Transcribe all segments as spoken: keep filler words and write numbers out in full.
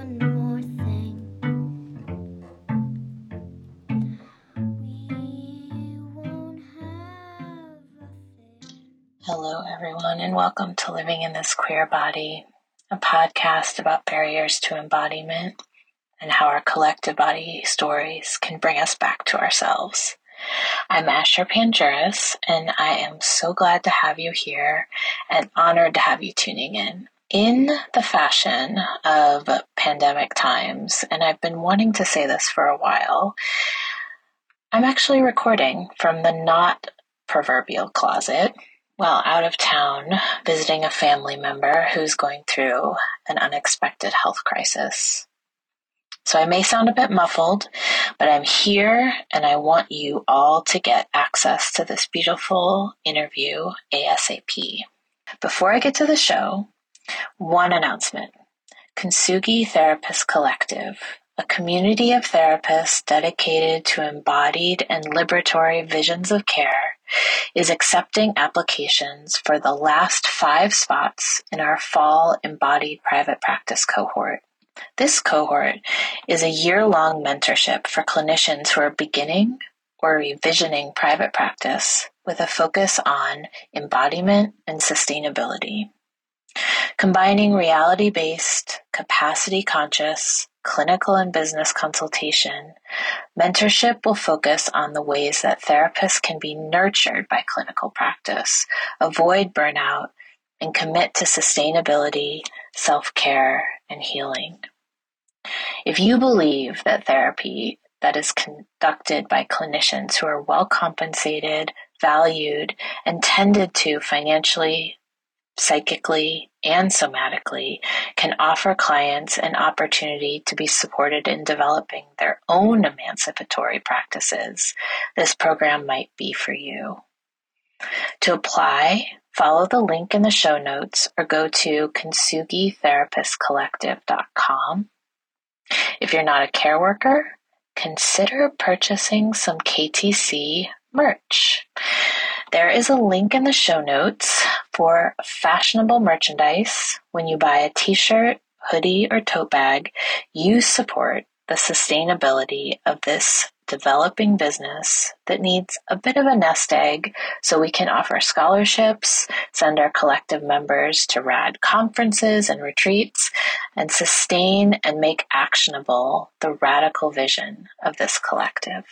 one more thing. We won't have a thing. Hello, everyone, and welcome to Living in This Queer Body, a podcast about barriers to embodiment and how our collective body stories can bring us back to ourselves. I'm Asher Panjaris, and I am so glad to have you here and honored to have you tuning in. In the fashion of pandemic times, and I've been wanting to say this for a while, I'm actually recording from the not proverbial closet while out of town visiting a family member who's going through an unexpected health crisis. So I may sound a bit muffled, but I'm here and I want you all to get access to this beautiful interview ASAP. Before I get to the show, one announcement. Kintsugi Therapist Collective, a community of therapists dedicated to embodied and liberatory visions of care, is accepting applications for the last five spots in our fall embodied private practice cohort. This cohort is a year-long mentorship for clinicians who are beginning or revisioning private practice with a focus on embodiment and sustainability. Combining reality-based, capacity-conscious, clinical and business consultation, mentorship will focus on the ways that therapists can be nurtured by clinical practice, avoid burnout, and commit to sustainability, self-care, and healing. If you believe that therapy that is conducted by clinicians who are well compensated, valued, and tended to financially, psychically, and somatically can offer clients an opportunity to be supported in developing their own emancipatory practices, this program might be for you. To apply, follow the link in the show notes or go to kintsugi therapist collective dot com. If you're not a care worker, consider purchasing some K T C merch. There is a link in the show notes for fashionable merchandise. When you buy a t-shirt, hoodie, or tote bag, you support the sustainability of this developing business that needs a bit of a nest egg so we can offer scholarships, send our collective members to rad conferences and retreats, and sustain and make actionable the radical vision of this collective.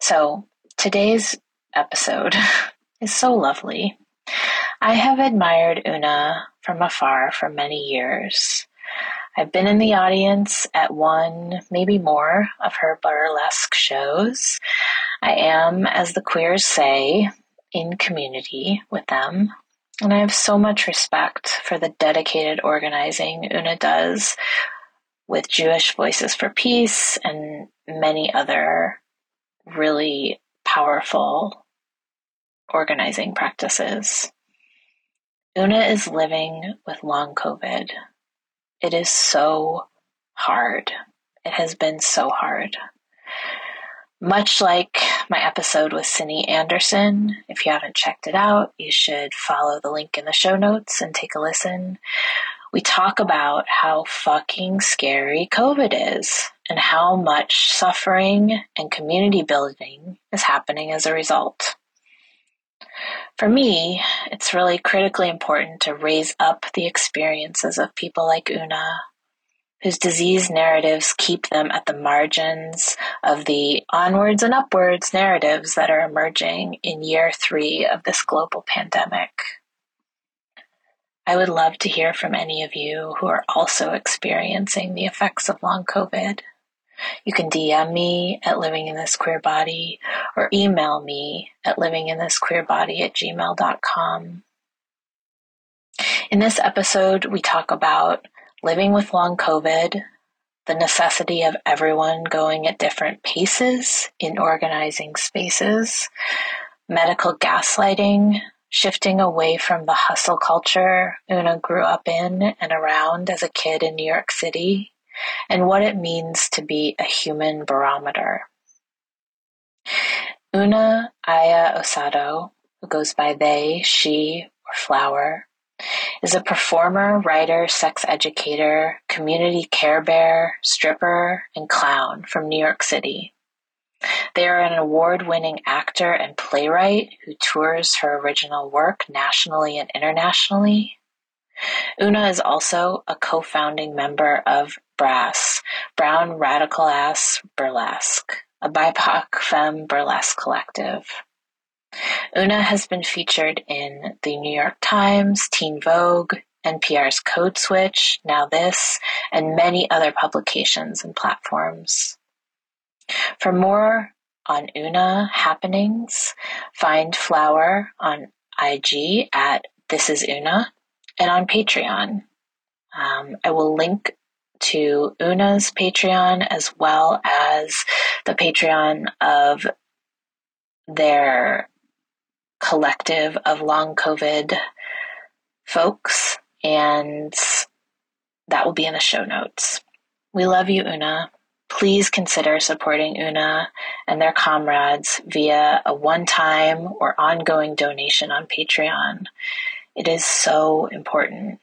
So today's episode is so lovely. I have admired Una from afar for many years. I've been in the audience at one, maybe more, of her burlesque shows. I am, as the queers say, in community with them. And I have so much respect for the dedicated organizing Una does with Jewish Voices for Peace and many other really powerful organizing practices. Una is living with long COVID. It is so hard. It has been so hard. Much like my episode with Cindy Anderson, if you haven't checked it out, you should follow the link in the show notes and take a listen. We talk about how fucking scary COVID is and how much suffering and community building is happening as a result. For me, it's really critically important to raise up the experiences of people like Una, whose disease narratives keep them at the margins of the onwards and upwards narratives that are emerging in year three of this global pandemic. I would love to hear from any of you who are also experiencing the effects of long COVID. You can D M me at Living in This Queer Body or email me at living in this queer body at gmail dot com. In this episode, we talk about living with long COVID, the necessity of everyone going at different paces in organizing spaces, medical gaslighting, shifting away from the hustle culture Una grew up in and around as a kid in New York City, and what it means to be a human barometer. Una Aya Osado, who goes by they, she, or flower, is a performer, writer, sex educator, community care bear, stripper, and clown from New York City. They are an award-winning actor and playwright who tours her original work nationally and internationally. Una is also a co-founding member of Brass, Brown Radical Ass Burlesque, a B I P O C femme burlesque collective. Una has been featured in The New York Times, Teen Vogue, N P R's Code Switch, Now This, and many other publications and platforms. For more on Una happenings, find Flower on I G at This Is Una and on Patreon. Um, I will link to Una's Patreon as well as the Patreon of their collective of long COVID folks, and that will be in the show notes. We love you, Una. Please consider supporting Una and their comrades via a one-time or ongoing donation on Patreon. It is so important.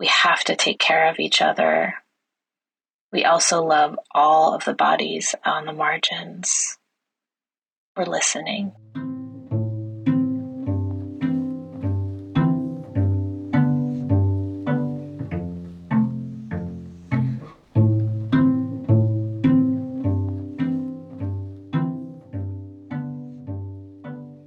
We have to take care of each other. We also love all of the bodies on the margins. We're listening.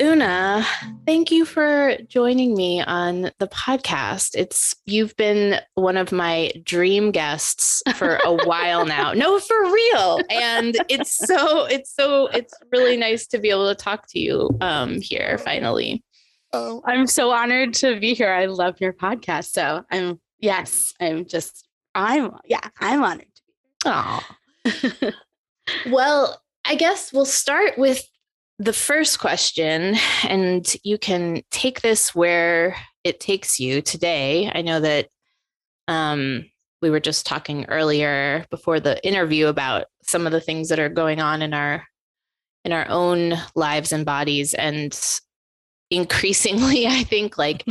Una, thank you for joining me on the podcast. It's you've been one of my dream guests for a while now. No, for real. And it's so it's so it's really nice to be able to talk to you um, here finally. Oh, I'm so honored to be here. I love your podcast. So I'm yes, I'm just I'm yeah, I'm honored to be here. Well, I guess we'll start with the first question, and you can take this where it takes you today. I know that um, we were just talking earlier before the interview about some of the things that are going on in our in our own lives and bodies. And increasingly, I think like,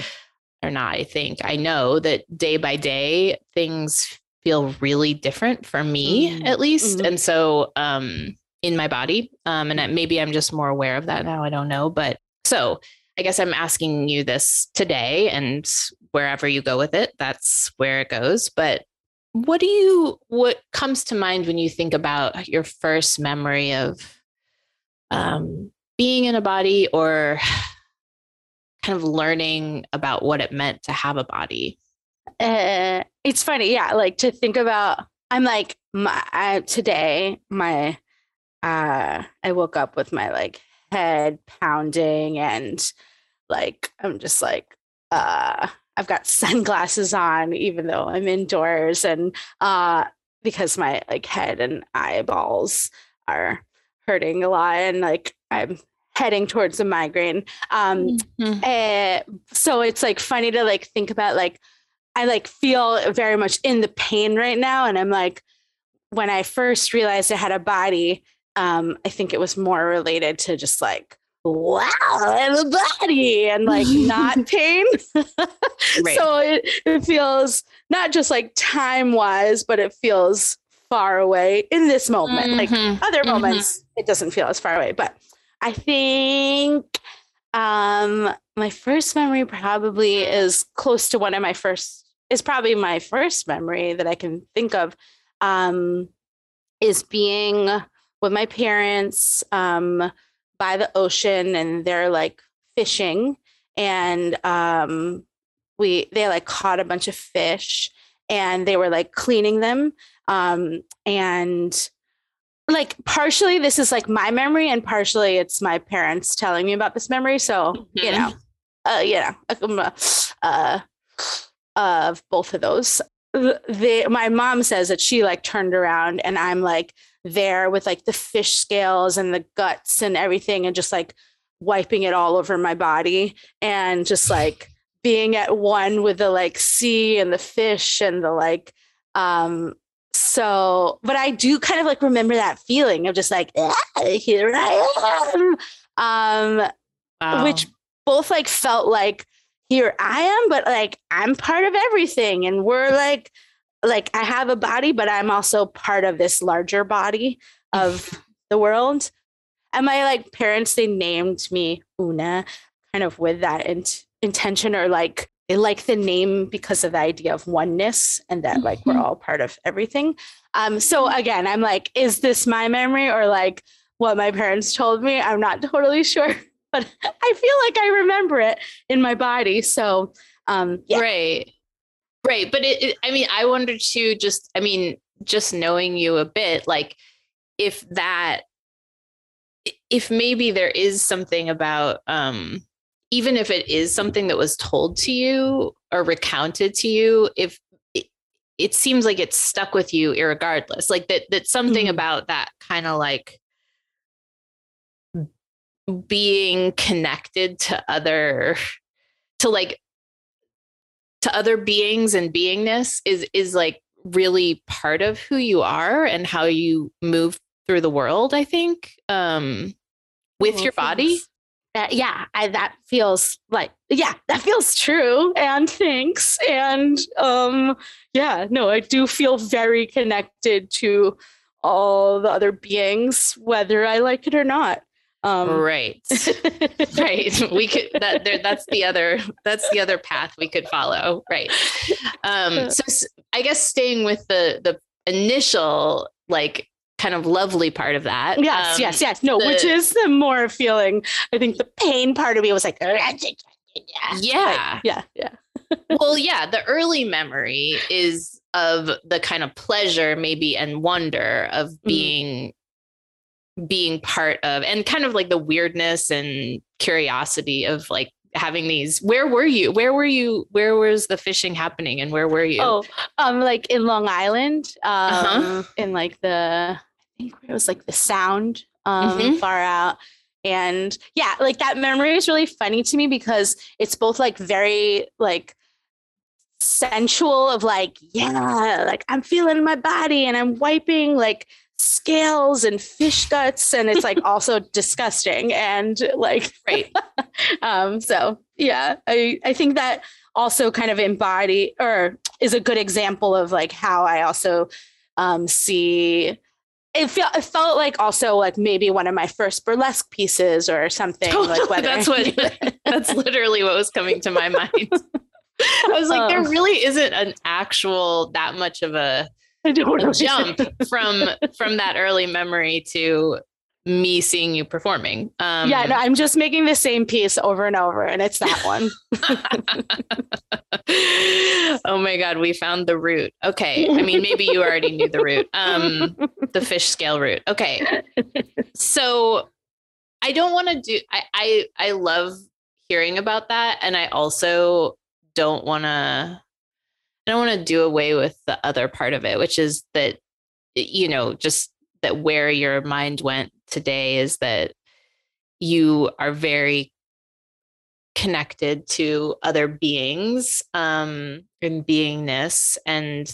or not, I think I know that day by day, things feel really different for me, mm-hmm. at least. Mm-hmm. And so um in my body. Um, and maybe I'm just more aware of that now. I don't know. But so I guess I'm asking you this today, and wherever you go with it, that's where it goes. But what do you, what comes to mind when you think about your first memory of um, being in a body or kind of learning about what it meant to have a body? Uh, it's funny. Yeah. Like to think about, I'm like my, I, today, my, Uh, I woke up with my like head pounding and like, I'm just like, uh, I've got sunglasses on, even though I'm indoors, and uh, because my like head and eyeballs are hurting a lot, and like, I'm heading towards a migraine. Um, mm-hmm. and so it's like funny to like, think about like, I like feel very much in the pain right now. And I'm like, when I first realized I had a body, Um, I think it was more related to just like, wow, I have a body and like not pain. Right. So it, it feels not just like time wise, but it feels far away in this moment, mm-hmm. like other mm-hmm. moments, it doesn't feel as far away. But I think um, my first memory probably is close to one of my first, is probably my first memory that I can think of um, is being with my parents um, by the ocean, and they're like fishing, and um, we they like caught a bunch of fish, and they were like cleaning them. Um, and like partially this is like my memory, and partially it's my parents telling me about this memory. So, mm-hmm. you know, uh, you know, uh, of both of those. They, my mom says that she like turned around, and I'm like there with like the fish scales and the guts and everything, and just like wiping it all over my body, and just like being at one with the like sea and the fish and the like um so but I do kind of like remember that feeling of just like ah, here I am, um wow. which both like felt like here I am, but like, I'm part of everything. And we're like, like I have a body, but I'm also part of this larger body of the world. And my like parents, they named me Una kind of with that in- intention, or like, they like the name because of the idea of oneness and that like, we're all part of everything. Um, so again, I'm like, is this my memory or like what my parents told me? I'm not totally sure, but I feel like I remember it in my body. So, um, yeah. Right. Right. But it, it, I mean, I wonder too, just, I mean, just knowing you a bit, like if that, if maybe there is something about, um, even if it is something that was told to you or recounted to you, if it, it seems like it's stuck with you irregardless, like that, that something mm-hmm. about that kind of like being connected to other, to like, to other beings and beingness is, is like really part of who you are and how you move through the world, I think, um, with oh, your body. Thanks. Uh, yeah, I, that feels like, yeah, that feels true. And thanks. And um, yeah, no, I do feel very connected to all the other beings, whether I like it or not. Um, right. Right. We could, that there, that's the other, that's the other path we could follow. Right. Um, so I guess staying with the, the initial, like, kind of lovely part of that. Yes, um, yes, yes. No, the, which is the more feeling. I think the pain part of me was like, yeah, yeah, yeah. yeah. Well, yeah, the early memory is of the kind of pleasure maybe and wonder of being, mm. being part of, and kind of like the weirdness and curiosity of like having these, where were you? Where were you? Where was the fishing happening? And where were you? Oh, um, like in Long Island, um, uh-huh. in like the, I think it was like the Sound, um, mm-hmm. far out. And yeah, like that memory is really funny to me because it's both like very like sensual of like, yeah, like I'm feeling my body and I'm wiping like scales and fish guts. And it's like also disgusting and like, right. um, so yeah, I, I think that also kind of embody or is a good example of like how I also, um, see It felt it felt like also like maybe one of my first burlesque pieces or something. Totally. Like whether that's what that's literally what was coming to my mind. I was like, um, there really isn't an actual that much of a, a jump from from that early memory to me seeing you performing. Um, yeah, no, I'm just making the same piece over and over, and it's that one. Oh my God, we found the root. Okay, I mean, maybe you already knew the root, um, the fish scale root. Okay, so I don't want to do. I, I I love hearing about that, and I also don't want to. I don't want to do away with the other part of it, which is that, you know, just that where your mind went today is that you are very connected to other beings, um, and beingness. And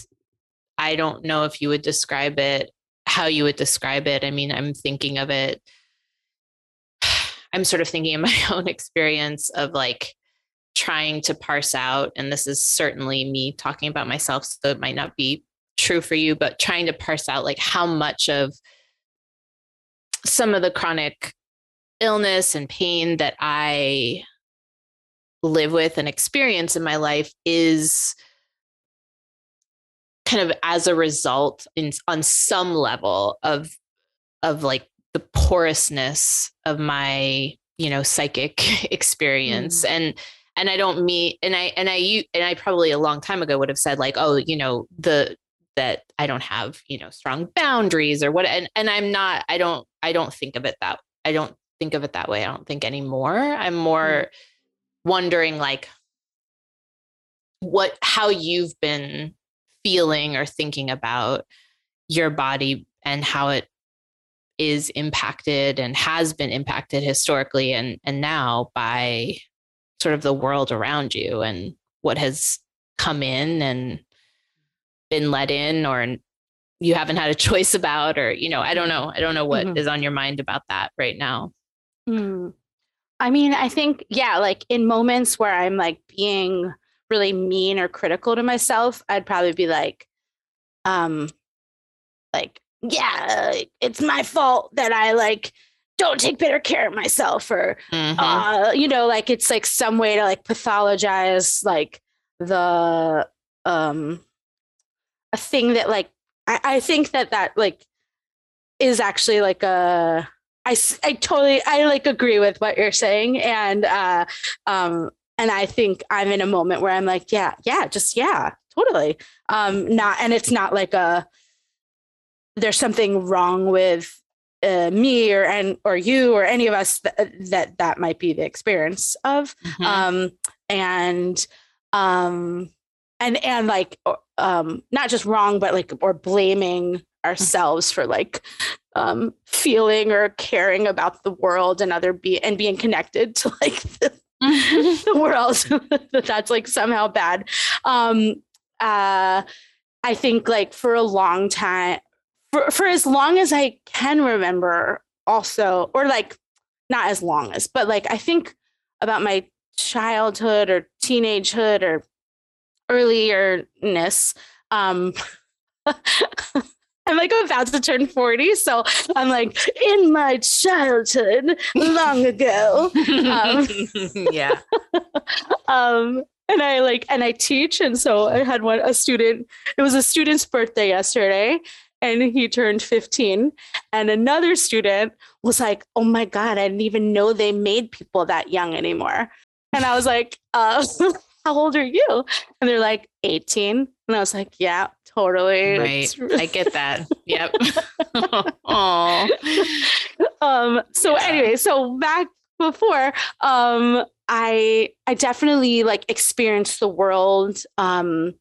I don't know if you would describe it, how you would describe it. I mean, I'm thinking of it. I'm sort of thinking of my own experience of like trying to parse out. And this is certainly me talking about myself, so it might not be true for you, but trying to parse out like how much of some of the chronic illness and pain that I live with and experience in my life is kind of as a result in on some level of of like the porousness of my, you know, psychic experience. Mm-hmm. And and I don't mean and I and I and I probably a long time ago would have said like, oh, you know, the that I don't have, you know, strong boundaries or what. And, and I'm not, I don't, I don't think of it that, I don't think of it that way. I don't think anymore. I'm more mm-hmm. wondering like what, how you've been feeling or thinking about your body and how it is impacted and has been impacted historically and, and now by sort of the world around you and what has come in and been let in or you haven't had a choice about, or, you know, I don't know. I don't know what mm-hmm. is on your mind about that right now. Mm. I mean, I think, yeah, like in moments where I'm like being really mean or critical to myself, I'd probably be like, um, like, yeah, it's my fault that I like don't take better care of myself, or, mm-hmm. uh, you know, like it's like some way to like pathologize like the um, a thing that like I, I think that that like is actually like a. I, I totally, I like agree with what you're saying. And, uh, um, and I think I'm in a moment where I'm like, yeah, yeah, just, yeah, totally. Um, not, and it's not like a, there's something wrong with uh, me or, and, or you or any of us th- that, that might be the experience of, mm-hmm. um, and, um, and, and like, um, not just wrong, but like, or blaming ourselves for like, Um, feeling or caring about the world and other be and being connected to like the, the world that's like somehow bad. Um, uh, I think like for a long time, for, for as long as I can remember also, or like not as long as, but like, I think about my childhood or teenagehood or earlierness, um, I'm like about to turn forty, so I'm like in my childhood long ago. Um, yeah. um, and I like and I teach, and so I had one a student. It was a student's birthday yesterday, and he turned fifteen. And another student was like, "Oh my God, I didn't even know they made people that young anymore." And I was like, uh, "How old are you?" And they're like, eighteen. And I was like, "Yeah." Totally. Right. I get that. Yep. um, so yeah. Anyway, so back before, um, I, I definitely like experienced the world, um,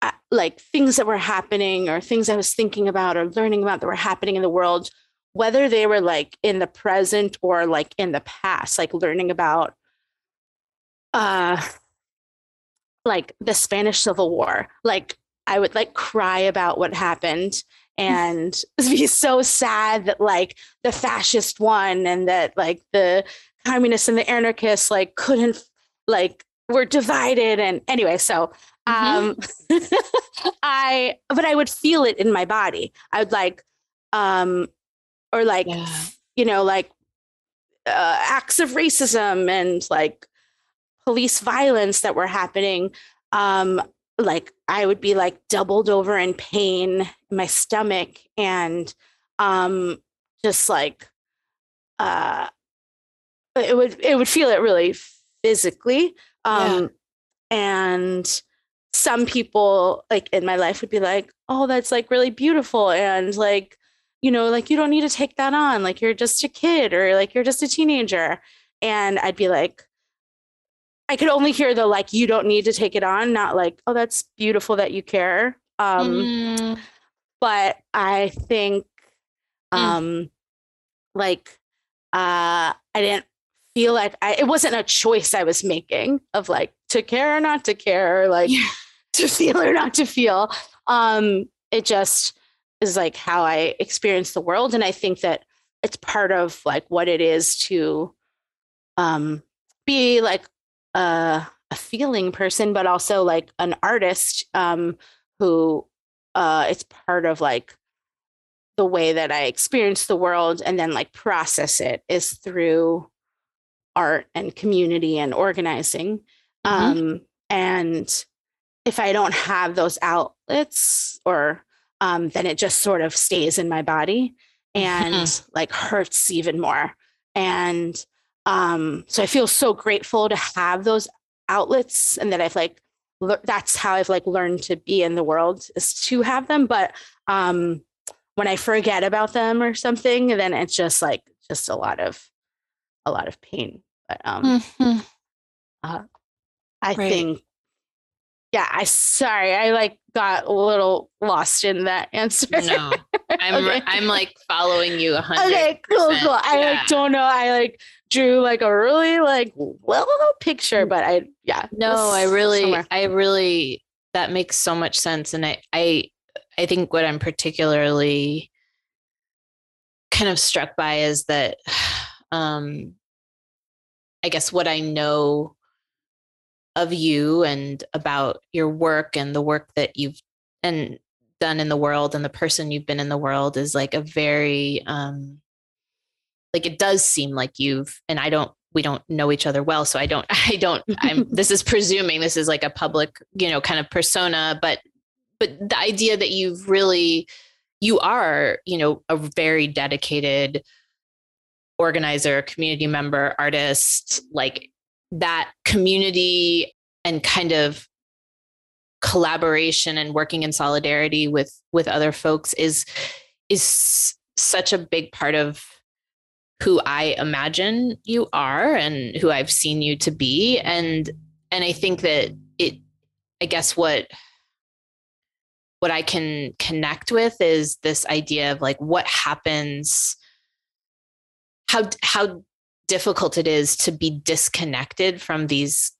I, like things that were happening or things I was thinking about or learning about that were happening in the world, whether they were like in the present or like in the past, like learning about, uh, like the Spanish Civil War, like, I would like cry about what happened and be so sad that like the fascist won and that like the communists and the anarchists like couldn't like were divided. And anyway, so um, mm-hmm. I but I would feel it in my body. I would like um, or like, yeah. you know, like uh, acts of racism and like police violence that were happening. Um, like I would be like doubled over in pain in my stomach and um, just like uh, it would it would feel it really physically. Um, yeah. And some people like in my life would be like, oh, that's like really beautiful. And like, you know, like you don't need to take that on. Like you're just a kid or like you're just a teenager. And I'd be like, I could only hear the, like, you don't need to take it on. Not like, oh, that's beautiful that you care. Um, mm. But I think, um, mm. like, uh, I didn't feel like I, it wasn't a choice I was making of like to care or not to care, or, like yeah. to feel or not to feel. Um, it just is like how I experience the world. And I think that it's part of like what it is to um, be like, Uh, a feeling person, but also like an artist um, who uh, it's part of like the way that I experience the world and then like process it is through art and community and organizing. Mm-hmm. Um, and if I don't have those outlets or um, then it just sort of stays in my body and like hurts even more. And Um, so I feel so grateful to have those outlets and that I've like, le- that's how I've like learned to be in the world is to have them. But, um, when I forget about them or something, then it's just like, just a lot of, a lot of pain. But, um, mm-hmm. uh, I right. think, yeah, I, sorry, I like got a little lost in that answer. No, I'm, okay. I'm like following you a hundred. Okay, cool, cool. Yeah. I like, don't know. I like. drew like a really like well picture, but I yeah no I really somewhere. I really that makes so much sense, and I I I think what I'm particularly kind of struck by is that um I guess what I know of you and about your work and the work that you've and done in the world and the person you've been in the world is like a very, um, like, it does seem like you've, and I don't, we don't know each other well. So I don't, I don't, I'm, this is presuming this is like a public, you know, kind of persona, but, but the idea that you've really, you are, you know, a very dedicated organizer, community member, artist, like that community and kind of collaboration and working in solidarity with, with other folks is, is such a big part of who I imagine you are and who I've seen you to be. And, and I think that it, I guess what, what I can connect with is this idea of like, what happens, how, how difficult it is to be disconnected from these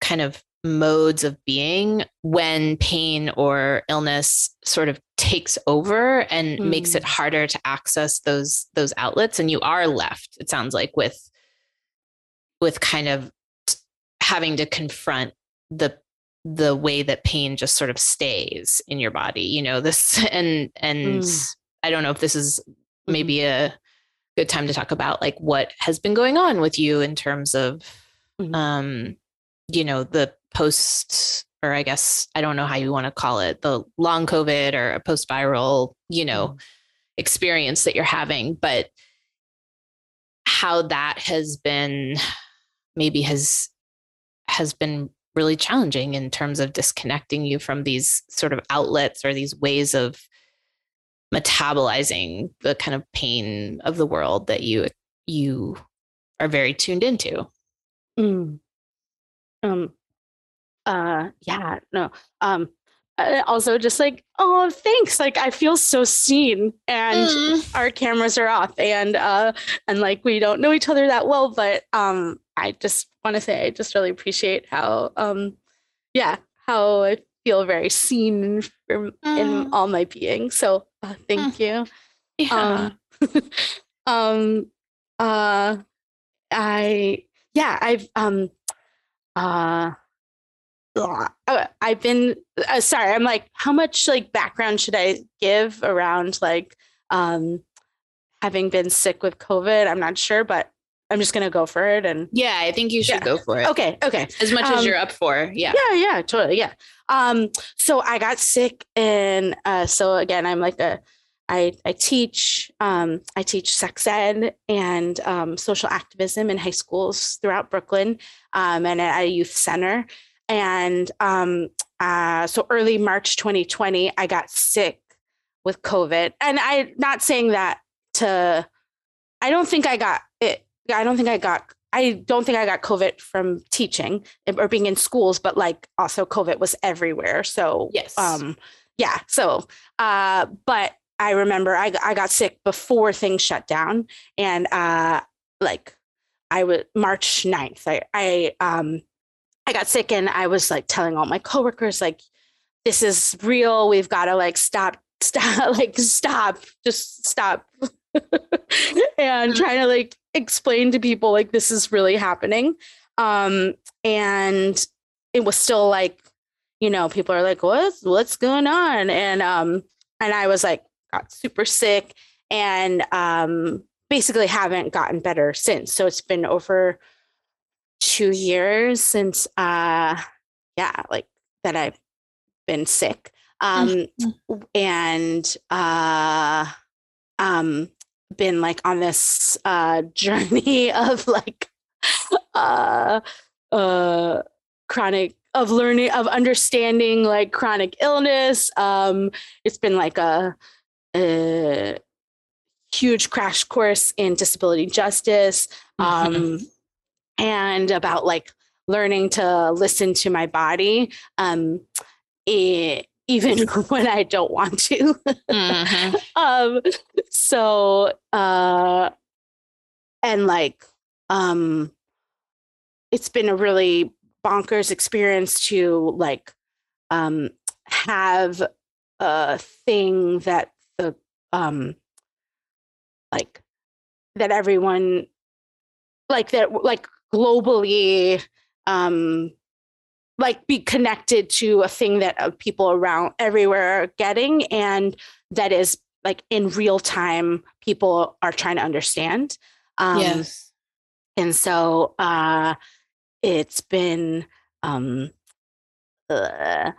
kind of modes of being when pain or illness sort of takes over and mm. makes it harder to access those, those outlets. And you are left, it sounds like, with, with kind of having to confront the, the way that pain just sort of stays in your body, you know, this, and, and mm. I don't know if this is maybe a good time to talk about like what has been going on with you in terms of, mm. um, you know, the post, or I guess, I don't know how you want to call it, the long COVID or a post-viral, you know, mm-hmm. experience that you're having, but how that has been, maybe has, has been really challenging in terms of disconnecting you from these sort of outlets or these ways of metabolizing the kind of pain of the world that you, you are very tuned into. Mm. Um, uh, yeah, no. Um, also just like, oh, thanks. Like, I feel so seen and mm. our cameras are off and, uh, and like, we don't know each other that well, but, um, I just want to say, I just really appreciate how, um, yeah, how I feel very seen in, mm. in all my being. So, uh, thank mm. you. Yeah. Um, um, uh, I, yeah, I've, um, Uh, I've been, uh, sorry, I'm like, how much like background should I give around like, um, having been sick with COVID? I'm not sure, but I'm just going to go for it. And yeah, I think you should yeah. go for it. Okay. Okay. As much um, as you're up for. Yeah. Yeah. Yeah. Totally. Yeah. Um, so I got sick and, uh, so again, I'm like a, I, I teach, um, I teach sex ed and um, social activism in high schools throughout Brooklyn um, and at a youth center. And um, uh, so early March, twenty twenty, I got sick with COVID. And I'm not saying that to, I don't think I got it. I don't think I got, I don't think I got COVID from teaching or being in schools, but like also COVID was everywhere. So yes. Um, yeah. So, uh, but I remember I, I got sick before things shut down and uh, like I was March ninth. I, I, um, I got sick and I was like telling all my coworkers, like, this is real. We've got to like, stop, stop, like, stop, just stop. And trying to like explain to people like this is really happening. Um, and it was still like, you know, people are like, what's, what's going on? And um, and I was like, got super sick and um, basically haven't gotten better since. So it's been over two years since, uh, yeah, like that I've been sick. Um, mm-hmm. And uh, um, been like on this uh, journey of like uh, uh, chronic of learning, of understanding like chronic illness. Um, it's been like a, a huge crash course in disability justice um, mm-hmm. and about like learning to listen to my body um, it, even when I don't want to. Mm-hmm. um, so, uh, and like, um, it's been a really bonkers experience to like um, have a thing that the um like that everyone like that like globally, um, like be connected to a thing that uh, people around everywhere are getting, and that is like in real time, people are trying to understand. Um, yes. And so uh, it's been, um, uh,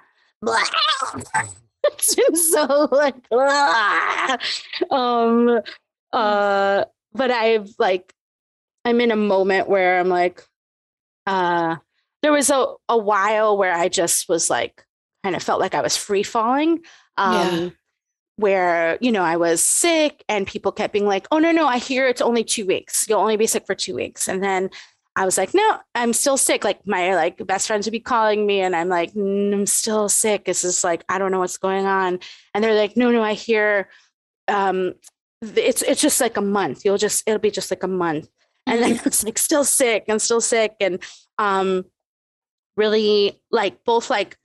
it's been so like, blah. um, uh, but I've like, I'm in a moment where I'm like, uh, there was a, a while where I just was like, kind of felt like I was free falling, um, yeah. where, you know, I was sick and people kept being like, oh, no, no, I hear it's only two weeks. You'll only be sick for two weeks. And then I was like, no, I'm still sick. Like my like best friends would be calling me and I'm like, mm, I'm still sick. This is like, I don't know what's going on. And they're like, no, no, I hear um, it's it's just like a month. You'll just it'll be just like a month. And then it's like still sick and still sick. And um really like both like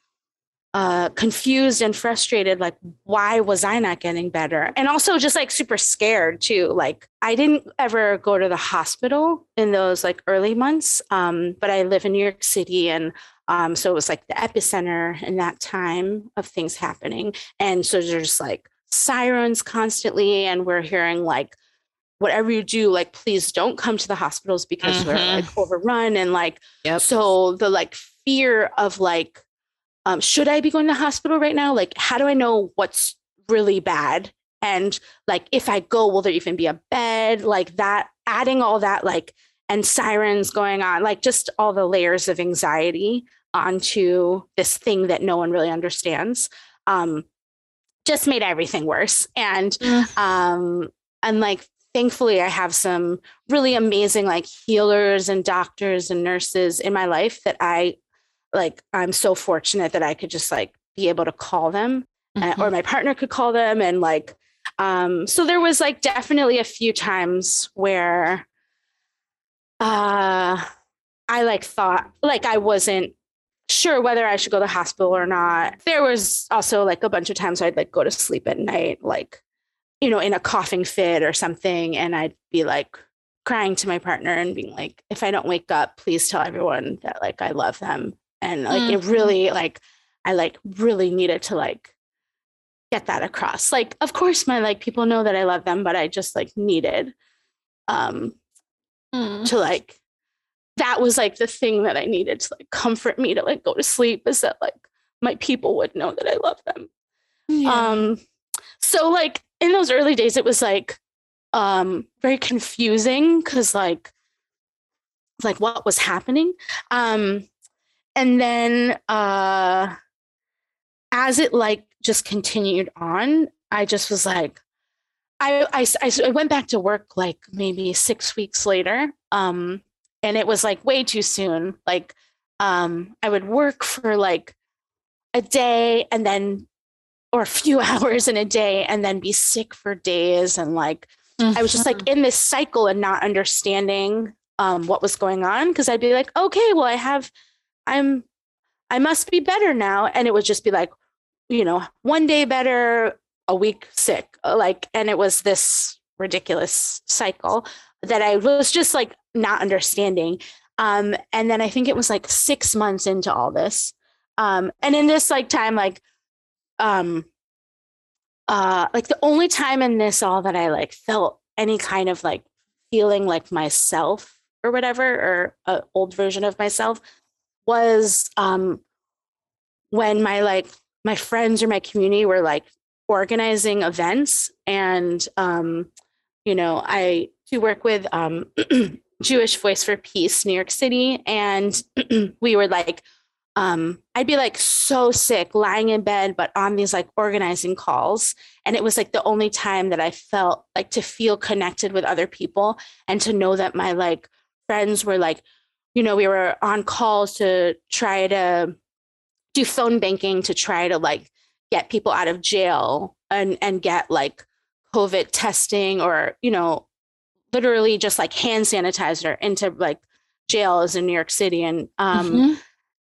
uh confused and frustrated, like why was I not getting better, and also just like super scared too, like I didn't ever go to the hospital in those like early months, um but I live in New York City, and um so it was like the epicenter in that time of things happening, and so there's like sirens constantly and we're hearing like whatever you do, like, please don't come to the hospitals because mm-hmm. we're like overrun. And like, yep. so the like fear of like, um, should I be going to the hospital right now? Like, how do I know what's really bad? And like, if I go, will there even be a bed? Like that, adding all that, like, and sirens going on, like just all the layers of anxiety onto this thing that no one really understands, um, just made everything worse. And, mm. um, and like, thankfully, I have some really amazing like healers and doctors and nurses in my life that I like, I'm so fortunate that I could just like be able to call them mm-hmm. uh, or my partner could call them. And like, um, so there was like definitely a few times where uh, I like thought like I wasn't sure whether I should go to the hospital or not. There was also like a bunch of times I'd like go to sleep at night, like, you know, in a coughing fit or something. And I'd be like crying to my partner and being like, if I don't wake up, please tell everyone that like, I love them. And like, mm-hmm. it really like, I like really needed to like get that across. Like, of course my, like people know that I love them, but I just like needed um, mm. to like, that was like the thing that I needed to like comfort me to like go to sleep, is that like my people would know that I love them. Yeah. Um, so like, in those early days, it was like um, very confusing because like, like what was happening. Um, and then uh, as it like just continued on, I just was like, I, I, I went back to work like maybe six weeks later. Um, and it was like way too soon. Like um, I would work for like a day and then or a few hours in a day and then be sick for days. And like, mm-hmm. I was just like in this cycle and not understanding um, what was going on. Cause I'd be like, okay, well I have, I'm, I must be better now. And it would just be like, you know, one day better, a week sick, like, and it was this ridiculous cycle that I was just like not understanding. Um, and then I think it was like six months into all this. Um, and in this like time, like, Um, uh, like the only time in this all that I like felt any kind of like feeling like myself or whatever, or an old version of myself, was um, when my like my friends or my community were like organizing events, and um, you know I do work with um, Jewish Voice for Peace, New York City, and we were like. Um, I'd be like so sick lying in bed, but on these like organizing calls. And it was like the only time that I felt like to feel connected with other people and to know that my like friends were like, you know, we were on calls to try to do phone banking, to try to like get people out of jail and, and get like COVID testing or, you know, literally just like hand sanitizer into like jails in New York City. And, um, mm-hmm.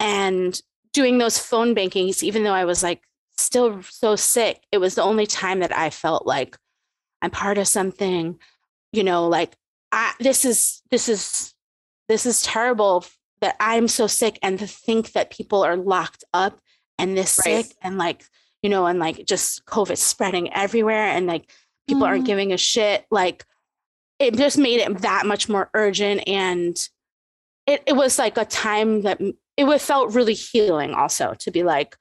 And doing those phone bankings, even though I was like still so sick, it was the only time that I felt like I'm part of something, you know, like I, this is, this is this is terrible that I'm so sick, and to think that people are locked up and this right. sick and like, you know, and like just COVID spreading everywhere and like people mm. aren't giving a shit. Like it just made it that much more urgent. And it, it was like a time that it would felt really healing also to be like,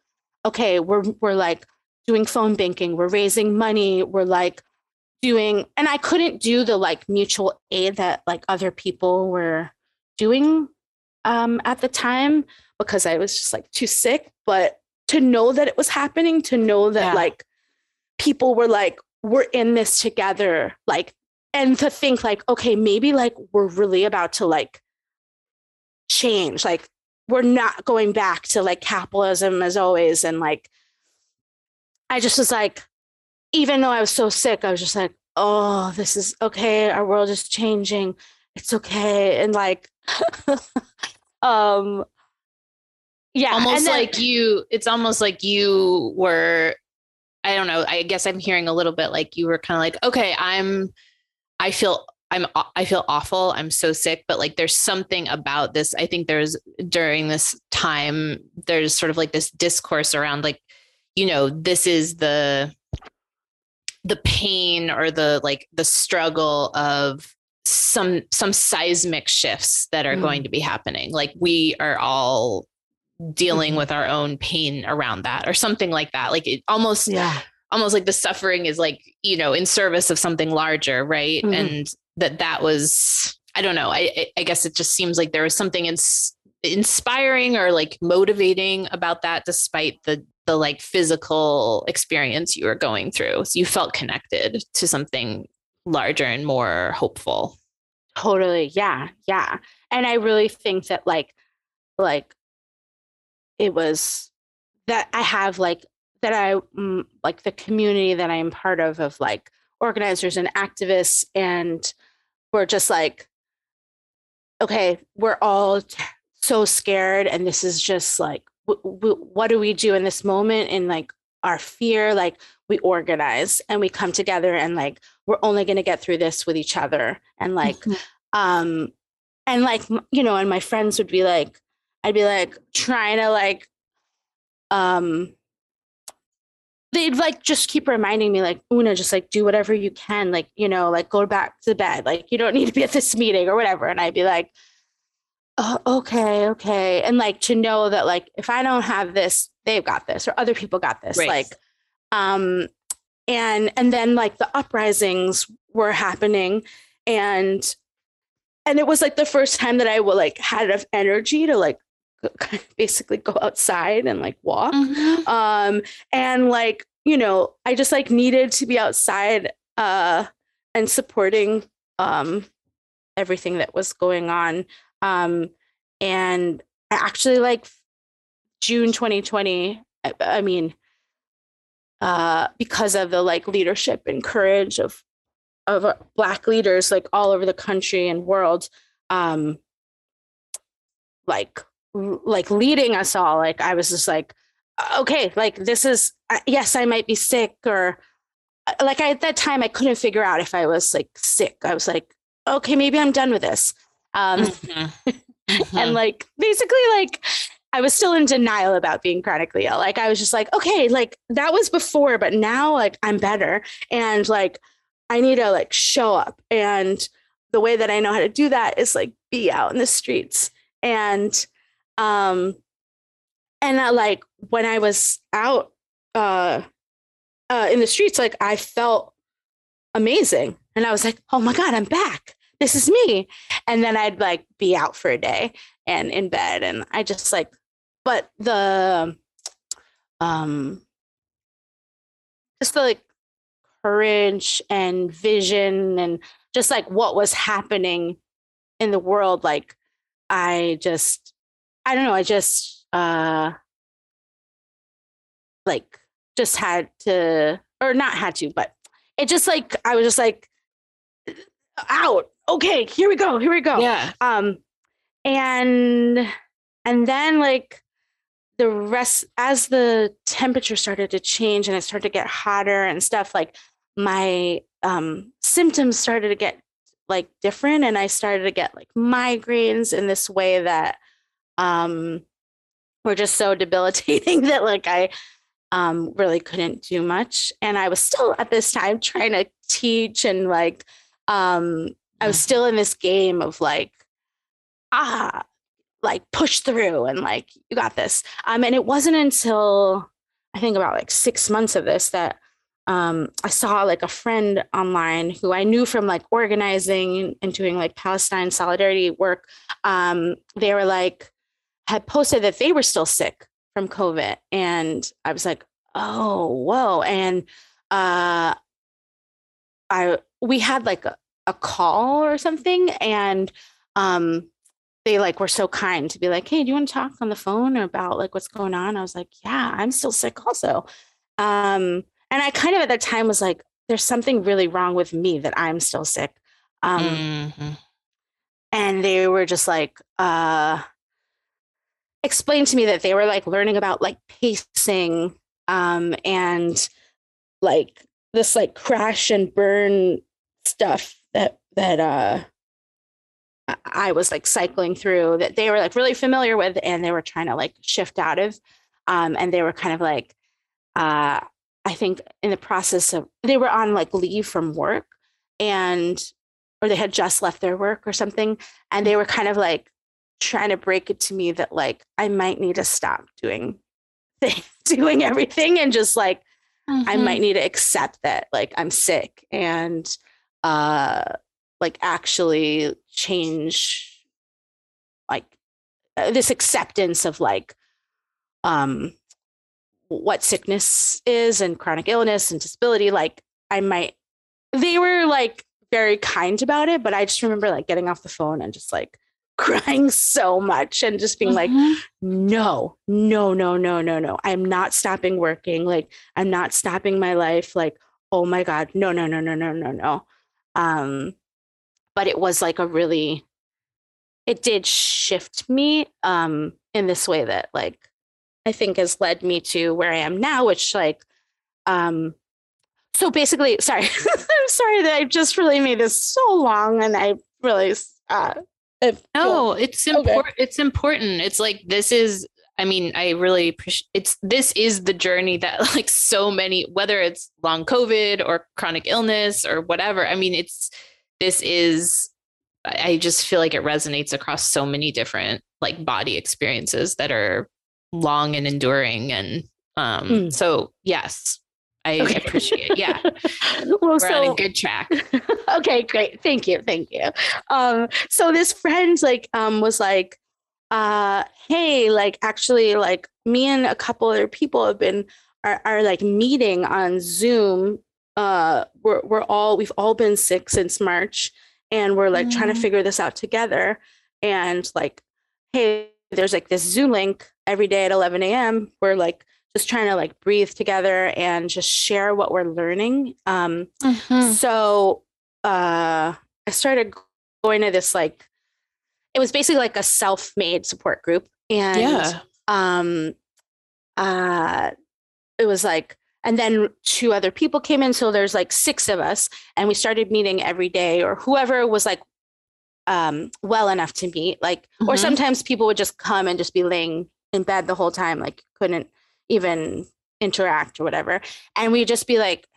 okay, we're, we're like doing phone banking, we're raising money, we're like doing, and I couldn't do the like mutual aid that like other people were doing um, at the time because I was just like too sick, but to know that it was happening, to know that yeah. like people were like, we're in this together, like, and to think like, okay, maybe like we're really about to like change, like we're not going back to like capitalism as always. And like, I just was like, even though I was so sick, I was just like, oh, this is okay. Our world is changing. It's okay. And like, um, yeah. Almost then, like you, it's almost like you were, I don't know, I guess I'm hearing a little bit like you were kind of like, okay, I'm, I feel, I'm, I feel awful. I'm so sick, but like, there's something about this. I think there's during this time, there's sort of like this discourse around like, you know, this is the, the pain or the, like the struggle of some, some seismic shifts that are mm. going to be happening. Like we are all dealing mm-hmm. with our own pain around that or something like that. Like it almost, yeah. almost like the suffering is like, you know, in service of something larger. Right. Mm-hmm. And that, that was, I don't know. I, I guess it just seems like there was something in, inspiring or like motivating about that, despite the, the like physical experience you were going through. So you felt connected to something larger and more hopeful. Totally. Yeah. Yeah. And I really think that like, like it was that I have like, that I like the community that I am part of, of like organizers and activists. And we're just like, okay, we're all t- so scared. And this is just like, what do we do in this moment in like our fear? Like we organize and we come together and like we're only going to get through this with each other. And like mm-hmm. um and like, you know, and my friends would be like, I'd be like trying to like um they'd like just keep reminding me like, Una, just like do whatever you can, like, you know, like go back to bed, like you don't need to be at this meeting or whatever. And I'd be like, oh, okay, okay. And like to know that like if I don't have this, they've got this or other people got this. Right. Like um and and then like the uprisings were happening and and it was like the first time that I would like had enough energy to like basically go outside and like walk. Mm-hmm. Um and like, you know, I just like needed to be outside uh and supporting um everything that was going on. Um, and I actually like June, twenty twenty, I, I mean, uh, because of the like leadership and courage of, of uh, Black leaders, like all over the country and world, um, like, l- like leading us all, like, I was just like, okay, like this is, uh, yes, I might be sick or like, I, at that time I couldn't figure out if I was like sick. I was like, okay, maybe I'm done with this. Um, mm-hmm. Mm-hmm. And like, basically like I was still in denial about being chronically ill. Like I was just like, okay, like that was before, but now like I'm better. And like, I need to like show up. And the way that I know how to do that is like be out in the streets. And, um, and I, like when I was out, uh, uh, in the streets, like I felt amazing. And I was like, oh my God, I'm back. This is me. And then I'd like be out for a day and in bed. And I just like, but the, um, just the like courage and vision and just like what was happening in the world. Like, I just, I don't know. I just, uh, like just had to, or not had to, but it just like, I was just like out. Okay, here we go. Here we go. Yeah. Um, and, and then like the rest, as the temperature started to change and it started to get hotter and stuff, like my, um, symptoms started to get like different. And I started to get like migraines in this way that um, were just so debilitating that like I um, really couldn't do much. And I was still at this time trying to teach and like um, I was still in this game of like, ah, like push through and like, you got this. Um, and it wasn't until I think about like six months of this that um, I saw like a friend online who I knew from like organizing and doing like Palestine solidarity work. Um, they were like, had posted that they were still sick from COVID. And I was like, oh, whoa. And uh, I, we had like a, a call or something. And um, they like were so kind to be like, hey, do you want to talk on the phone about like what's going on? I was like, yeah, I'm still sick also. Um, and I kind of at that time was like, there's something really wrong with me that I'm still sick. Um, mm-hmm. And they were just like, uh, explained to me that they were like learning about like pacing um, and like this like crash and burn stuff that, that, uh, I was like cycling through that they were like really familiar with and they were trying to like shift out of um, and they were kind of like, uh, I think in the process of, they were on like leave from work and, or they had just left their work or something. And they were kind of like trying to break it to me that like, I might need to stop doing, things, doing everything. And just like, mm-hmm. I might need to accept that like I'm sick and uh, like actually change like uh, this acceptance of like um what sickness is and chronic illness and disability. Like I might, they were like very kind about it, but I just remember like getting off the phone and just like crying so much and just being mm-hmm. like, no, no, no, no, no, no. I'm not stopping working. Like I'm not stopping my life. Like, oh my God, no, no, no, no, no, no, no. Um, but it was like a really, it did shift me um, in this way that like, I think has led me to where I am now, which like, um, so basically, sorry, I'm sorry that I just really made this so long and I really, uh, if, no, yeah. it's important. Okay. It's important. It's like, this is, I mean, I really appreciate it's, this is the journey that like so many, whether it's long COVID or chronic illness or whatever, I mean, it's, this is, I just feel like it resonates across so many different like body experiences that are long and enduring. And um, mm. so, yes, I okay. appreciate it. Yeah. well, We're so, on a good track. okay, great. Thank you. Thank you. Um, so this friend like um, was like, uh, hey, like actually like me and a couple other people have been are, are like meeting on Zoom. Uh, we're, we're all, we've all been sick since March and we're like mm. trying to figure this out together. And like, hey, there's like this Zoom link every day at eleven a.m. We're like, just trying to like breathe together and just share what we're learning. Um, mm-hmm. So uh, I started going to this, like, it was basically like a self-made support group. And yeah. um, uh, it was like, and then two other people came in. So there's like six of us and we started meeting every day or whoever was like um, well enough to meet like, mm-hmm. or sometimes people would just come and just be laying in bed the whole time. Like couldn't even interact or whatever. And we'd just be like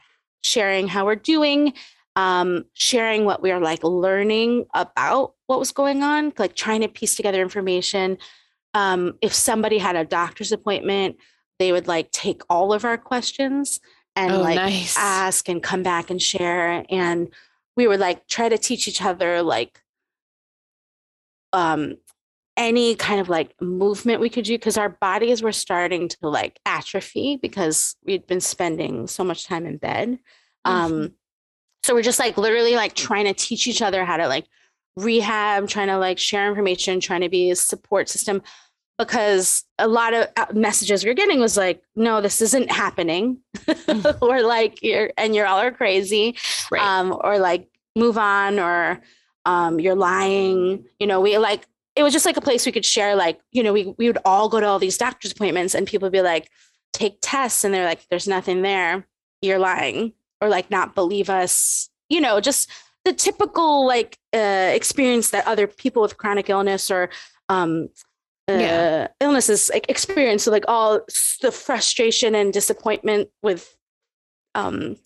sharing how we're doing, um, sharing what we are like learning about what was going on, like trying to piece together information. Um, if somebody had a doctor's appointment, they would like take all of our questions and oh, like nice. ask and come back and share. And we would like try to teach each other like um, any kind of like movement we could do because our bodies were starting to like atrophy because we'd been spending so much time in bed. Mm-hmm. Um, so we're just like literally like trying to teach each other how to like rehab, trying to like share information, trying to be a support system. Because a lot of messages we're getting was like, no, this isn't happening. or like, you're, and you're all are crazy. Right. Um, or like, move on, or um, you're lying. You know, we like, it was just like a place we could share. Like, you know, we, we would all go to all these doctor's appointments and people would be like, take tests. And they're like, there's nothing there. You're lying. Or like, not believe us. You know, just the typical like uh, experience that other people with chronic illness or um, uh, yeah. illnesses like, experience. So like all the frustration and disappointment with um,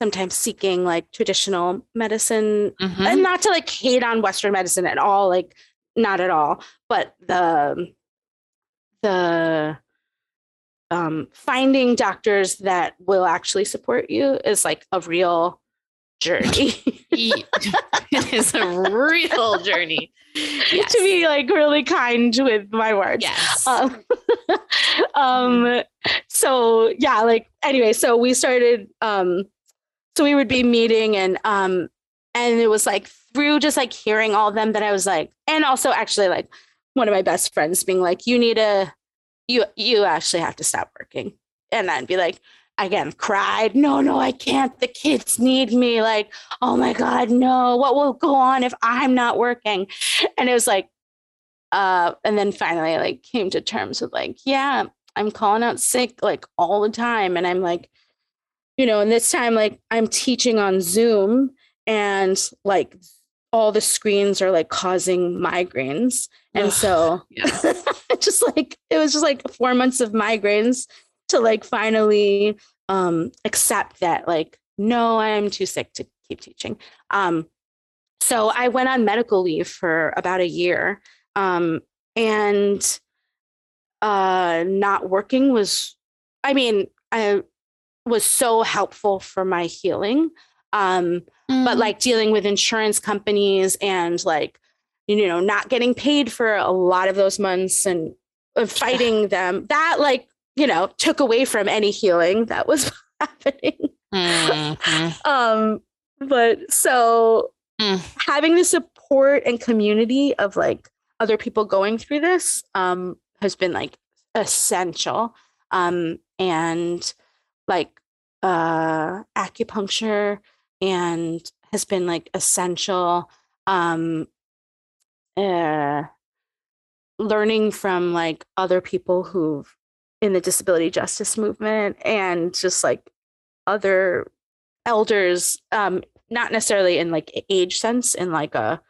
sometimes seeking like traditional medicine, mm-hmm. and not to like hate on Western medicine at all, like not at all, but the the um, finding doctors that will actually support you is like a real journey. It is a real journey. Yes. To be like really kind with my words. Yes. Um, um, so yeah, like anyway, so we started, um, so we would be meeting and, um, and it was like through just like hearing all of them that I was like, and also actually like one of my best friends being like, you need a, you, you actually have to stop working. And then be like, again, cried, no, no, I can't. The kids need me. Like, oh my God, no, what will go on if I'm not working? And it was like, uh, and then finally I like came to terms with like, yeah, I'm calling out sick like all the time. And I'm like, you know, and this time, like I'm teaching on Zoom and like all the screens are like causing migraines. And so just like, it was just like four months of migraines to like finally um, accept that like, no, I'm too sick to keep teaching. Um, so I went on medical leave for about a year um, and uh, not working was, I mean, I was so helpful for my healing, um, mm-hmm. but like dealing with insurance companies and like, you know, not getting paid for a lot of those months and uh, fighting them that like, you know, took away from any healing that was happening. Mm-hmm. um, but so mm. having the support and community of like other people going through this um, has been like essential. Um, and like uh, acupuncture and has been like essential. Um, uh, learning from like other people who've in the disability justice movement and just like other elders, um, not necessarily in like age sense, in like a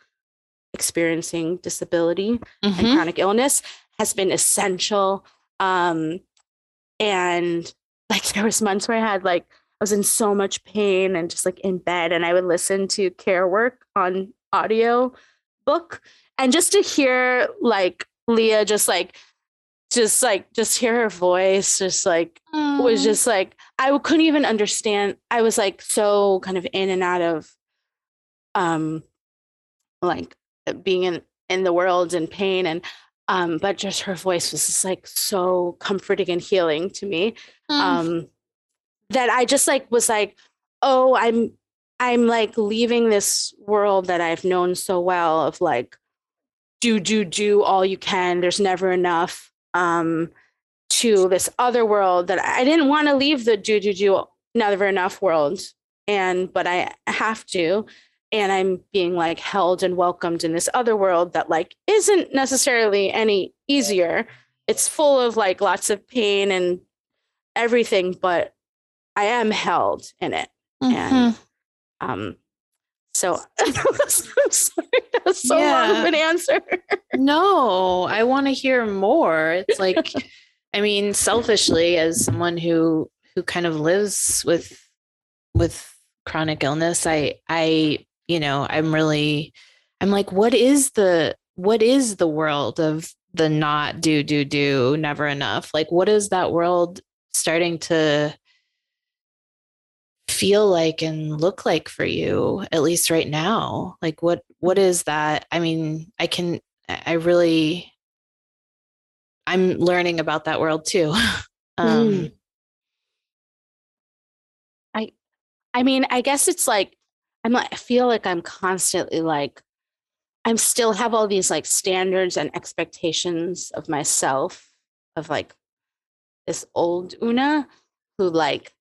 experiencing disability mm-hmm. and chronic illness has been essential. Um, and like there was months where I had like, I was in so much pain and just like in bed and I would listen to Care Work on audio book and just to hear like Leah just like just like just hear her voice just like mm. was just like I couldn't even understand. I was like so kind of in and out of um like being in in the world and pain and um but just her voice was just like so comforting and healing to me mm. um that I just like was like oh I'm I'm like leaving this world that I've known so well of like do do do all you can, there's never enough, um, to this other world that I didn't want to leave the do, do, do, never enough world. And, but I have to, and I'm being like held and welcomed in this other world that like, isn't necessarily any easier. It's full of like lots of pain and everything, but I am held in it. Mm-hmm. And, um, so I'm sorry, that was so yeah. long of an answer. No, I want to hear more. It's like, I mean, selfishly, as someone who who kind of lives with with chronic illness, I I you know I'm really I'm like, what is the what is the world of the not do do do never enough? Like, what is that world starting to feel like and look like for you, at least right now? Like what what is that? I mean, I can I really I'm learning about that world too. um mm. I I mean I guess it's like I'm like I feel like I'm constantly like I'm still have all these like standards and expectations of myself of like this old Una who like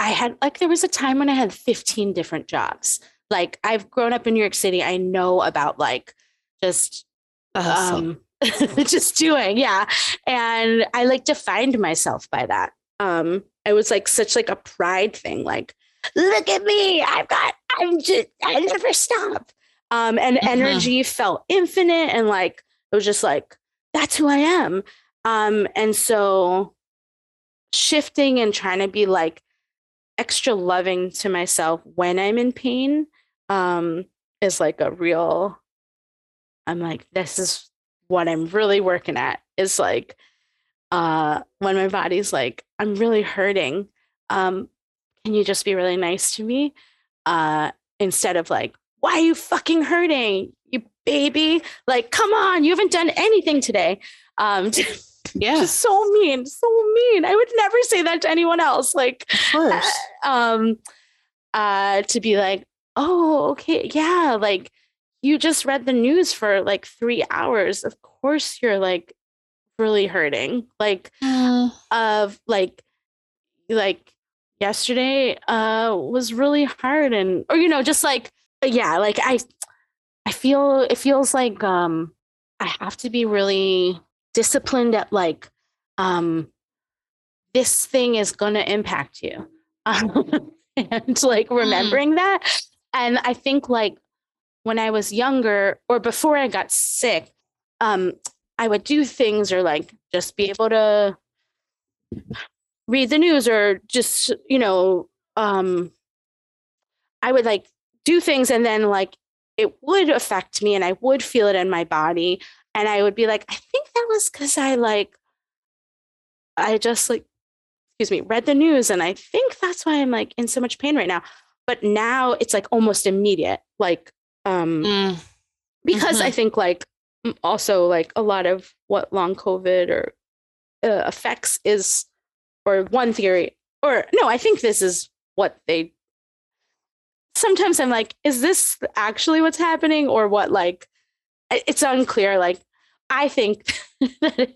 I had like there was a time when I had fifteen different jobs. Like I've grown up in New York City. I know about like just um, just doing. Yeah. And I like defined myself by that. Um, it was like such like a pride thing. Like, look at me. I've got I'm just, I never stop. Um, and mm-hmm. energy felt infinite. And like, it was just like, that's who I am. Um, and so shifting and trying to be like extra loving to myself when I'm in pain um, is like a real, I'm like, this is what I'm really working at, is like, uh, when my body's like, I'm really hurting. Um, can you just be really nice to me? Uh, instead of like, why are you fucking hurting, you baby? Like, come on, you haven't done anything today. Um, yeah. Just so mean, so mean. I would never say that to anyone else. Like, of course. Uh, um, uh, to be like, oh, okay. Yeah. Like, you just read the news for like three hours. Of course you're like really hurting. Like, mm. of like, like yesterday, uh, was really hard. And, or, you know, just like, yeah, like I, I feel, it feels like, um, I have to be really disciplined at like, um, this thing is going to impact you. Um, and like remembering mm. that. And I think like when I was younger or before I got sick, um, I would do things or like just be able to read the news or just, you know, um, I would like do things and then like it would affect me and I would feel it in my body. And I would be like, I think that was because I like, I just like, excuse me, read the news. And I think that's why I'm like in so much pain right now. But now it's like almost immediate, like, um, mm. because mm-hmm. I think like also like a lot of what long COVID or uh, affects is, or one theory, or no, I think this is what they, sometimes I'm like, is this actually what's happening or what? Like, it's unclear. Like, I think that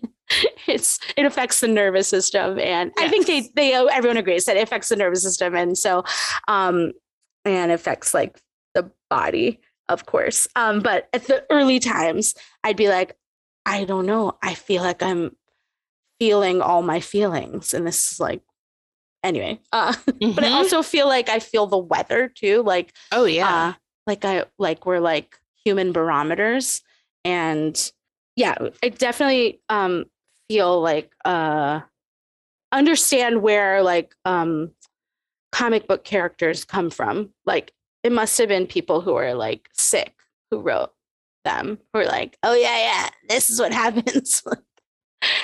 it's, it affects the nervous system. And yes. I think they, they, everyone agrees that it affects the nervous system. And so, um, and affects like the body, of course. Um, but at the early times I'd be like, I don't know. I feel like I'm feeling all my feelings. And this is like, anyway, uh, mm-hmm. but I also feel like I feel the weather too. Like, oh yeah. Uh, like I, like we're like human barometers. And yeah, I definitely um, feel like uh, understand where like um, comic book characters come from. Like it must have been people who are like sick who wrote them, who are like, oh yeah, yeah, this is what happens.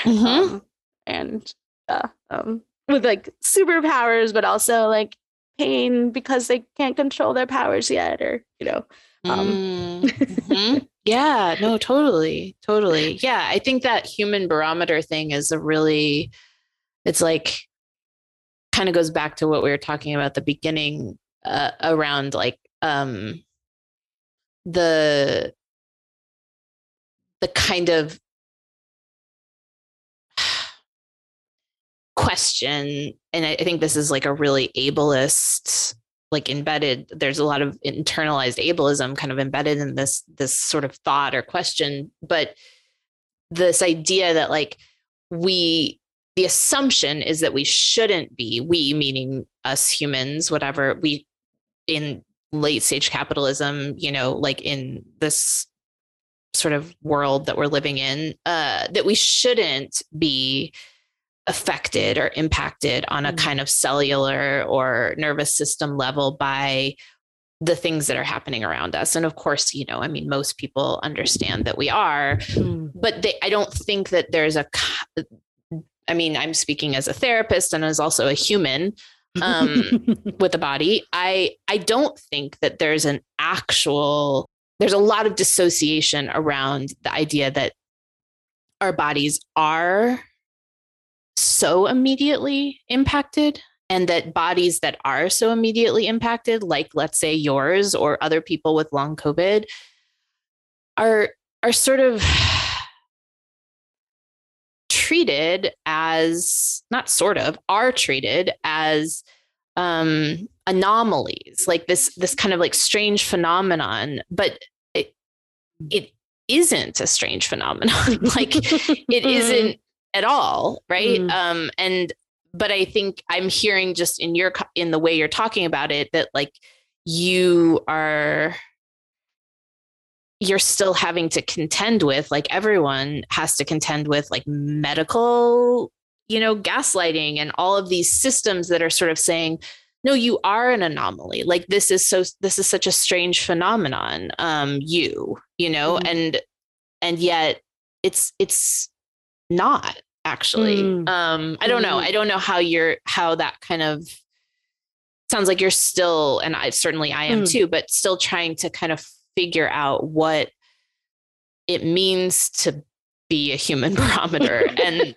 mm-hmm. um, and uh, um, with like superpowers, but also like pain because they can't control their powers yet, or you know. Um. mm-hmm. Yeah, no, totally. Totally. Yeah. I think that human barometer thing is a really, it's like kind of goes back to what we were talking about at the beginning uh, around like um, the, the kind of question. And I, I think this is like a really ableist like embedded, there's a lot of internalized ableism kind of embedded in this, this sort of thought or question, but this idea that like we, the assumption is that we shouldn't be, we meaning us humans, whatever we in late stage capitalism, you know, like in this sort of world that we're living in, uh, that we shouldn't be affected or impacted on a kind of cellular or nervous system level by the things that are happening around us. And of course, you know, I mean, most people understand that we are, mm. but they, I don't think that there's a, I mean, I'm speaking as a therapist and as also a human um, with a body. I, I don't think that there's an actual, there's a lot of dissociation around the idea that our bodies are so immediately impacted, and that bodies that are so immediately impacted, like let's say yours or other people with long COVID, are are sort of treated as not sort of are treated as um, anomalies, like this this kind of like strange phenomenon, but it it isn't a strange phenomenon, like it isn't. At all. Right. Mm. Um, and, but I think I'm hearing just in your, in the way you're talking about it, that like, you are, you're still having to contend with, like everyone has to contend with, like medical, you know, gaslighting and all of these systems that are sort of saying, no, you are an anomaly. Like this is so, this is such a strange phenomenon. Um, you, you know, mm. and, and yet it's, it's not actually, mm. um, I don't know. I don't know how you're, how that kind of sounds like you're still, and I certainly I am mm. too, but still trying to kind of figure out what it means to be a human barometer. And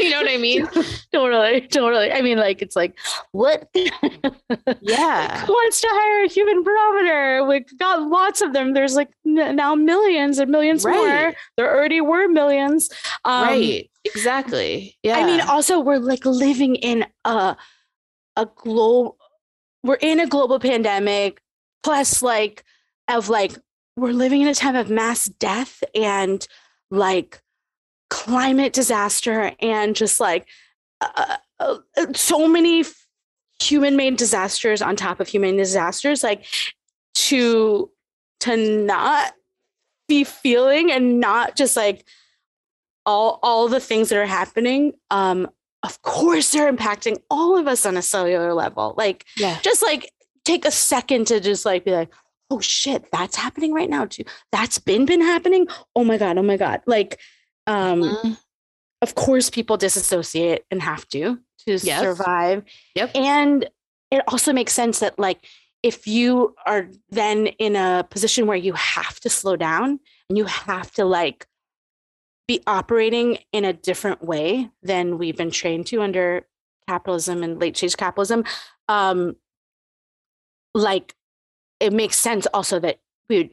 you know what I mean? Totally, totally. I mean, like, it's like, what? Yeah. Who wants to hire a human barometer? We've got lots of them. There's like n- now millions and millions right. more. There already were millions. Um, right. Exactly. Yeah. I mean, also we're like living in a, a global, we're in a global pandemic, plus like, of like, we're living in a time of mass death and like climate disaster and just like uh, uh, so many f- human-made disasters on top of human disasters, like to to not be feeling and not just like all all the things that are happening, um of course they're impacting all of us on a cellular level, like yeah. just like take a second to just like be like, oh shit, that's happening right now too. That's been been happening. Oh my God. Oh my God. Like, um, mm-hmm. of course people disassociate and have to, to yes. survive. Yep. And it also makes sense that like, if you are then in a position where you have to slow down and you have to like be operating in a different way than we've been trained to under capitalism and late stage capitalism, um, like, it makes sense also that we would,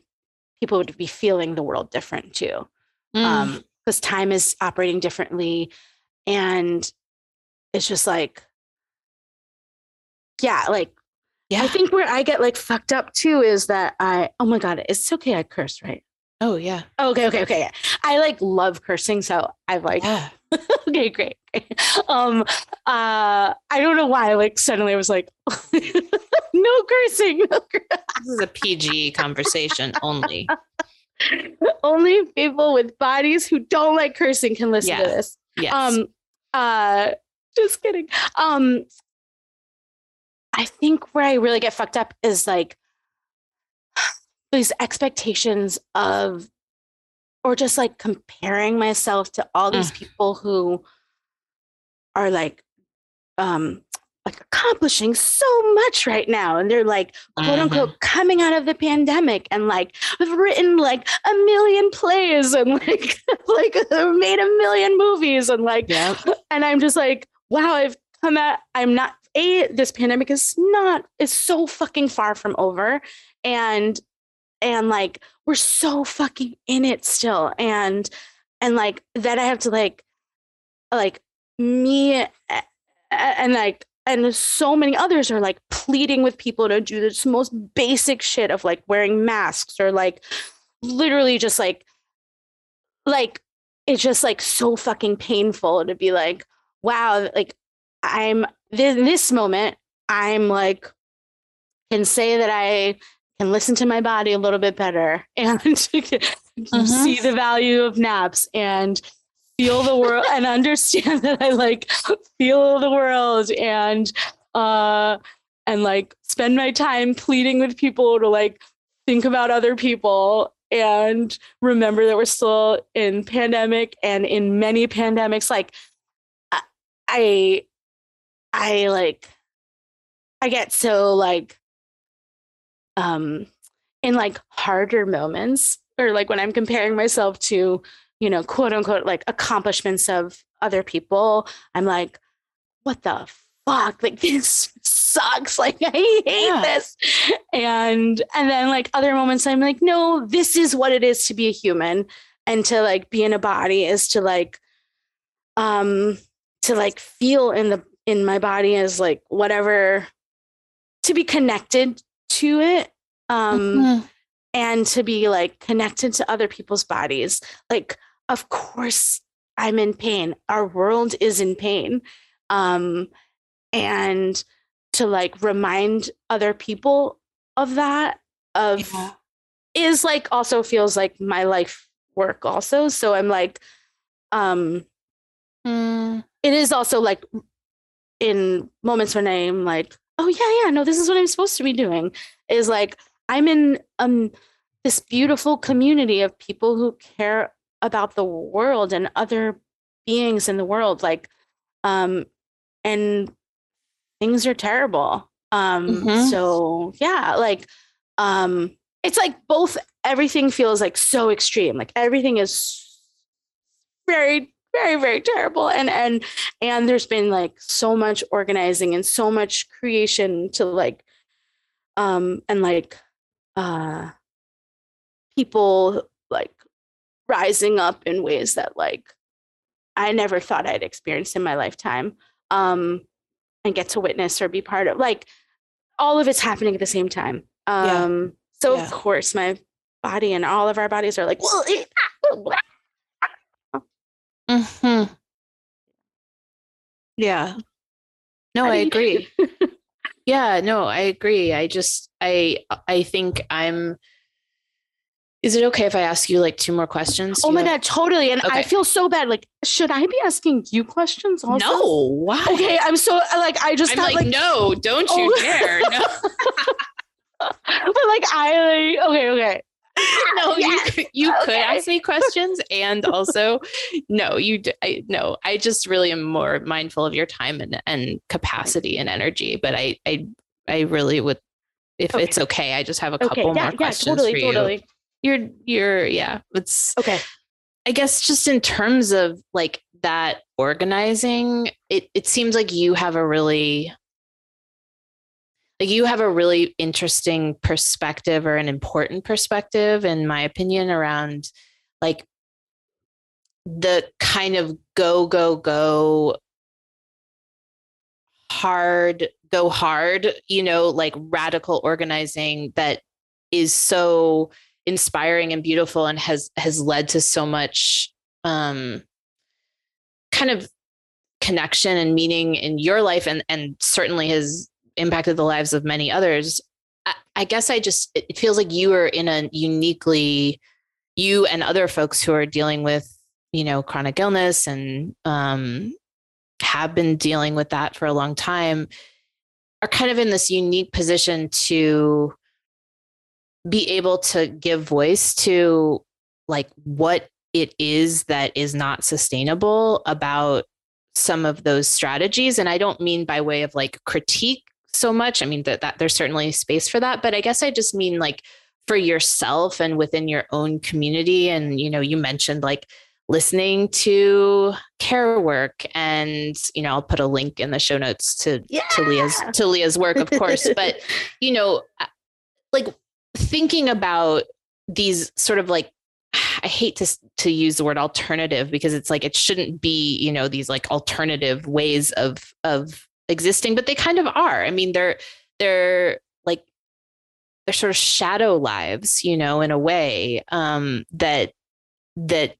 people would be feeling the world different too. Mm. Um, because time is operating differently. And it's just like, yeah, like, yeah. I think where I get like fucked up too is that I, oh my God, it's okay. I curse, right? Oh yeah. Okay. Okay. Okay. Yeah. I like love cursing. So I like, yeah. okay, great. Um, uh, I don't know why, like suddenly I was like, no cursing. No cur- this is a P G conversation only. Only people with bodies who don't like cursing can listen yes. to this. Yes. Um, uh, just kidding. Um, I think where I really get fucked up is like these expectations of, or just like comparing myself to all these mm. people who are like, um, like accomplishing so much right now. And they're like, quote mm-hmm. unquote, coming out of the pandemic and like, I've written like a million plays and like, like made a million movies and like, yeah. and I'm just like, wow, I've come out. I'm not a, this pandemic is not, it's so fucking far from over. And, and like, we're so fucking in it still. And, and like that I have to like, like me and like, and so many others are like pleading with people to do this most basic shit of like wearing masks or like literally just like, like, it's just like so fucking painful to be like, wow, like I'm th- this moment, I'm like, can say that I can listen to my body a little bit better and uh-huh. see the value of naps and feel the world and understand that I like feel the world and, uh, and like spend my time pleading with people to like think about other people and remember that we're still in pandemic and in many pandemics. Like I, I like, I get so like, um, in like harder moments or like when I'm comparing myself to, you know, quote unquote, like accomplishments of other people, I'm like, what the fuck? Like this sucks. Like I hate yeah. this. And, and then like other moments I'm like, no, this is what it is to be a human and to like be in a body is to like, um, to like feel in the, in my body as like whatever, to be connected to it. Um, mm-hmm. and to be like connected to other people's bodies. Like, of course I'm in pain. Our world is in pain. Um, and to like remind other people of that, of yeah. is like also feels like my life work also. So I'm like, um, mm. it is also like in moments when I'm like, oh yeah, yeah, no, this is what I'm supposed to be doing, is like, I'm in um this beautiful community of people who care about the world and other beings in the world, like, um, and things are terrible. Um, mm-hmm. so yeah, like, um, it's like both, everything feels like so extreme, like everything is very, very, very terrible. And, and, and there's been like so much organizing and so much creation to like, um, and like, uh, people like rising up in ways that like, I never thought I'd experienced in my lifetime. Um, and get to witness or be part of, like, all of it's happening at the same time. Um, yeah. So yeah. of course my body and all of our bodies are like, mm-hmm. yeah, no, I agree. yeah, no, I agree. I just, I, I think I'm, is it okay if I ask you like two more questions? Oh my have... God, totally. And okay. I feel so bad. Like, should I be asking you questions also? No, why? Okay, I'm so, like, I just I'm thought, like, like, no, don't you oh. dare. No. But like, I, like, okay, okay. No, yes. you, you okay. could ask me questions. And also, no, you, I, no, I just really am more mindful of your time and, and capacity and energy. But I, I, I really would, if okay. it's okay, I just have a couple okay. yeah, more yeah, questions totally, for you. Totally. You're, you're, yeah, it's okay. I guess just in terms of like that organizing, it, it seems like you have a really, like you have a really interesting perspective, or an important perspective, in my opinion, around like the kind of go, go, go hard, go hard, you know, like radical organizing that is so inspiring and beautiful, and has, has led to so much, um, kind of connection and meaning in your life, and, and certainly has impacted the lives of many others. I, I guess I just, it feels like you are in a uniquely, you and other folks who are dealing with, you know, chronic illness and, um, have been dealing with that for a long time, are kind of in this unique position to be able to give voice to like what it is that is not sustainable about some of those strategies. And I don't mean by way of like critique so much. I mean that, that there's certainly space for that, but I guess I just mean like for yourself and within your own community. And, you know, you mentioned like listening to care work, and, you know, I'll put a link in the show notes to, yeah! to Leah's, to Leah's work, of course, but you know, like, thinking about these sort of like, I hate to to use the word alternative, because it's like, it shouldn't be, you know, these like alternative ways of, of existing, but they kind of are. I mean, they're, they're like, they're sort of shadow lives, you know, in a way, um, that, that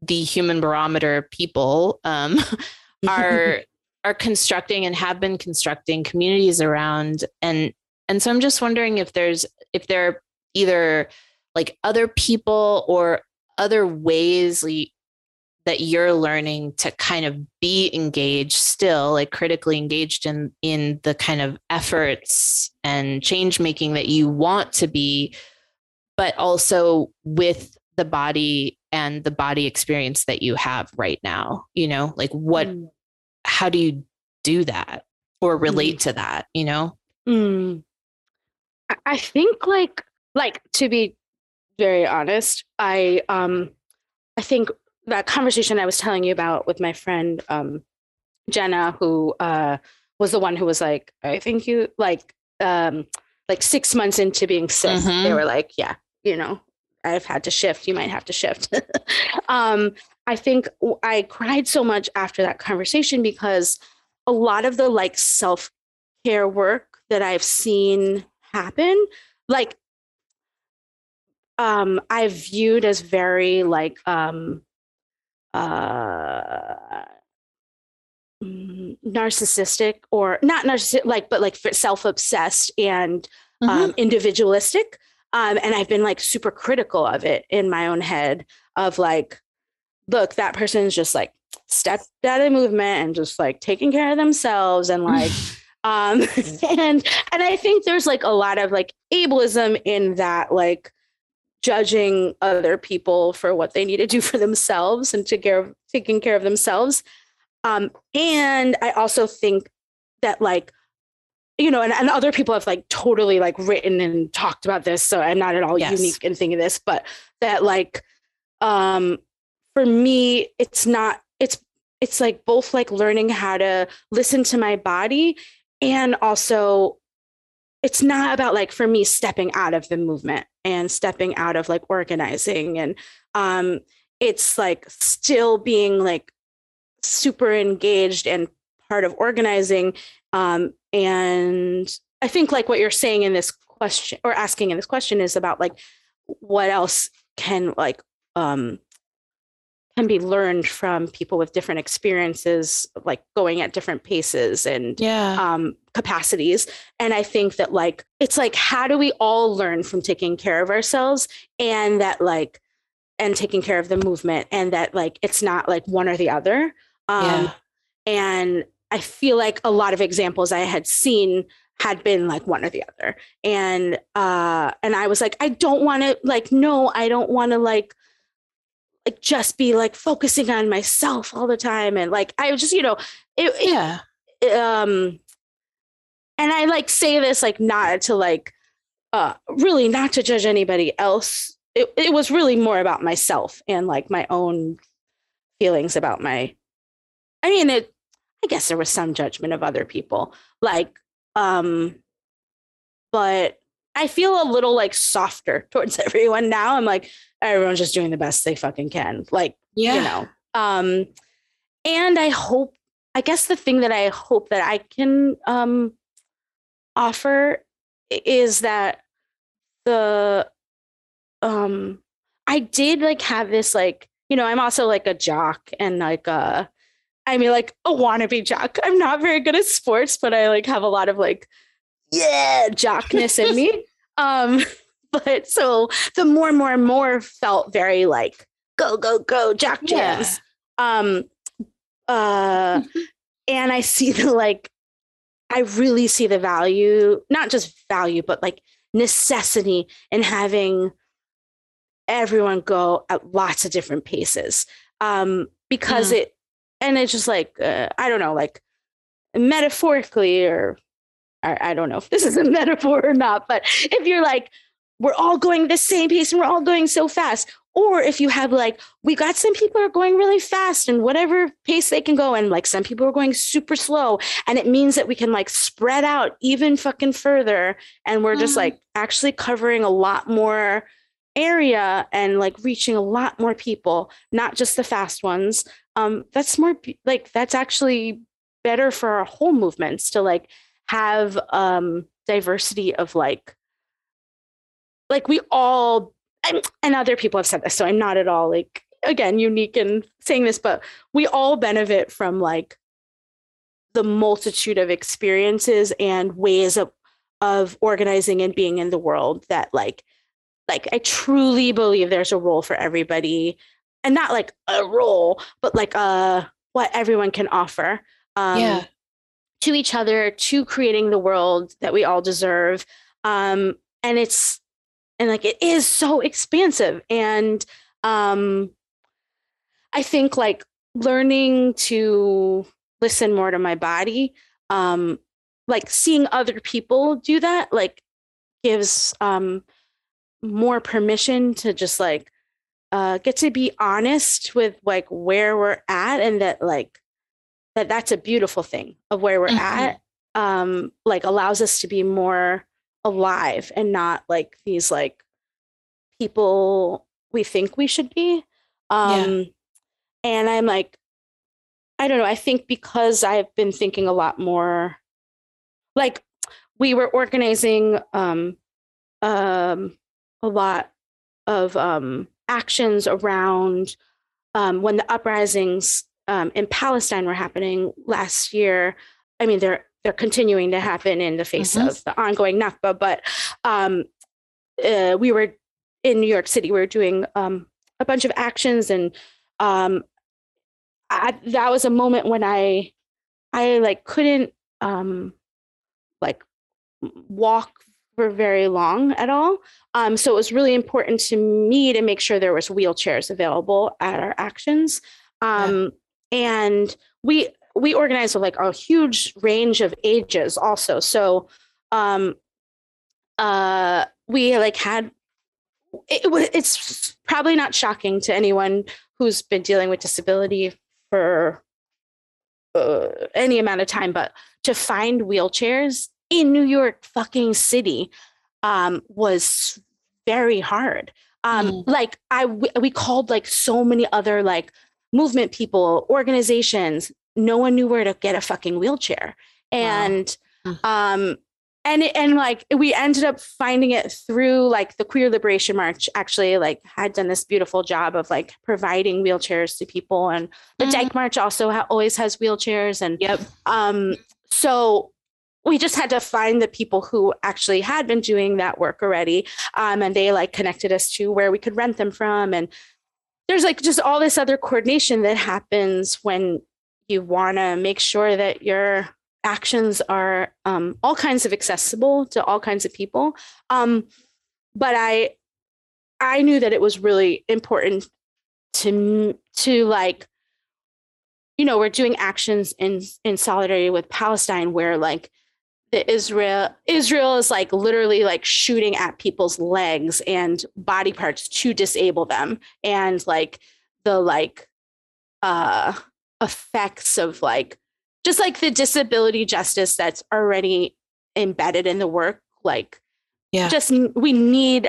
the Human Barometer people, um, are, are constructing and have been constructing communities around. And, and so I'm just wondering if there's, if there are either like other people or other ways le- that you're learning to kind of be engaged still, like critically engaged in, in the kind of efforts and change making that you want to be, but also with the body and the body experience that you have right now, you know, like what, mm. how do you do that or relate mm. to that, you know? Mm. I think like, like to be very honest, I, um, I think that conversation I was telling you about with my friend, um, Jenna, who, uh, was the one who was like, I think you like, um, like six months into being sick, mm-hmm. they were like, yeah, you know, I've had to shift. You might have to shift. um, I think I cried so much after that conversation, because a lot of the like self-care work that I've seen happen, like, um, I viewed as very like, um, uh, narcissistic or not narcissistic, like, but like self-obsessed and, mm-hmm. um, individualistic. Um, and I've been like super critical of it in my own head of like, look, that person's just like stepped out of the movement and just like taking care of themselves. And like, um, and, and I think there's like a lot of like ableism in that, like judging other people for what they need to do for themselves and to care of, taking care of themselves. Um, and I also think that like, you know, and, and other people have like totally like written and talked about this. So I'm not at all yes. unique in thinking this, but that like, um, for me, it's not, it's, it's like both like learning how to listen to my body. And also it's not about like, for me, stepping out of the movement and stepping out of like organizing. And, um, it's like still being like super engaged and part of organizing. Um, and I think like what you're saying in this question or asking in this question is about like, what else can like, um, can be learned from people with different experiences, like going at different paces and yeah. um, capacities. And I think that like, it's like, how do we all learn from taking care of ourselves and that like, and taking care of the movement, and that like, it's not like one or the other. Um, yeah. And I feel like a lot of examples I had seen had been like one or the other. And, uh, and I was like, I don't want to like, no, I don't want to like, like just be like focusing on myself all the time. And like, I was just, you know, it, yeah. It, um, and I like say this, like not to like, uh, really not to judge anybody else. It, it was really more about myself and like my own feelings about my, I mean, it, I guess there was some judgment of other people like, um, but I feel a little like softer towards everyone now. I'm like, everyone's just doing the best they fucking can. Like, yeah. you know, um, and I hope, I guess the thing that I hope that I can, um, offer is that the, um, I did like have this, like, you know, I'm also like a jock and like, uh, I mean, like a wannabe jock. I'm not very good at sports, but I like have a lot of like, yeah, jockness in me. Um, but so the more and more and more felt very like, go, go, go, jock jams. Yeah. Um, uh, mm-hmm. And I see the like, I really see the value, not just value, but like necessity in having everyone go at lots of different paces. Um, because yeah. it, And it's just like, uh, I don't know, like metaphorically, or, or I don't know if this is a metaphor or not, but if you're like, we're all going the same pace and we're all going so fast. Or if you have like, we got some people are going really fast and whatever pace they can go. And like some people are going super slow. And it means that we can like spread out even fucking further. And we're mm-hmm. just like actually covering a lot more area and like reaching a lot more people, not just the fast ones. Um, that's more like, that's actually better for our whole movements to like have, um, diversity of like, like we all, and, and other people have said this, so I'm not at all like, again, unique in saying this, but we all benefit from like the multitude of experiences and ways of, of organizing and being in the world that like, like I truly believe there's a role for everybody. And not like a role, but like uh, what everyone can offer um, yeah. to each other, to creating the world that we all deserve. Um, and it's, and like, it is so expansive. And um, I think like learning to listen more to my body, um, like seeing other people do that, like gives um, more permission to just like, Uh, get to be honest with like where we're at, and that like that that's a beautiful thing of where we're mm-hmm. at um, like allows us to be more alive and not like these like people we think we should be. Um, yeah. And I'm like, I don't know. I think because I've been thinking a lot more like we were organizing um, um, a lot of um, actions around um, when the uprisings um, in Palestine were happening last year. I mean, they're they're continuing to happen in the face mm-hmm. of the ongoing Nakba. But um, uh, we were in New York City, we were doing um, a bunch of actions. And um, I, that was a moment when I, I like couldn't um, like walk for very long at all. Um, so it was really important to me to make sure there was wheelchairs available at our actions. Um, yeah. And we, we organized with like a huge range of ages also. So um, uh, we like had, it, it's probably not shocking to anyone who's been dealing with disability for uh, any amount of time, but to find wheelchairs in New York fucking city um, was very hard. Um, mm. Like I, we called like so many other like movement people, organizations, no one knew where to get a fucking wheelchair. And, wow. um, and, it, and like, we ended up finding it through like the Queer Liberation March actually like had done this beautiful job of like providing wheelchairs to people. And the mm. Dyke March also ha- always has wheelchairs. And yep. um, so we just had to find the people who actually had been doing that work already. Um, and they like connected us to where we could rent them from. And there's like just all this other coordination that happens when you want to make sure that your actions are um, all kinds of accessible to all kinds of people. Um, but I, I knew that it was really important to, to like, you know, we're doing actions in, in solidarity with Palestine where like, The Israel Israel is like literally like shooting at people's legs and body parts to disable them, and like the like uh, effects of like just like the disability justice that's already embedded in the work. Like, yeah, just we need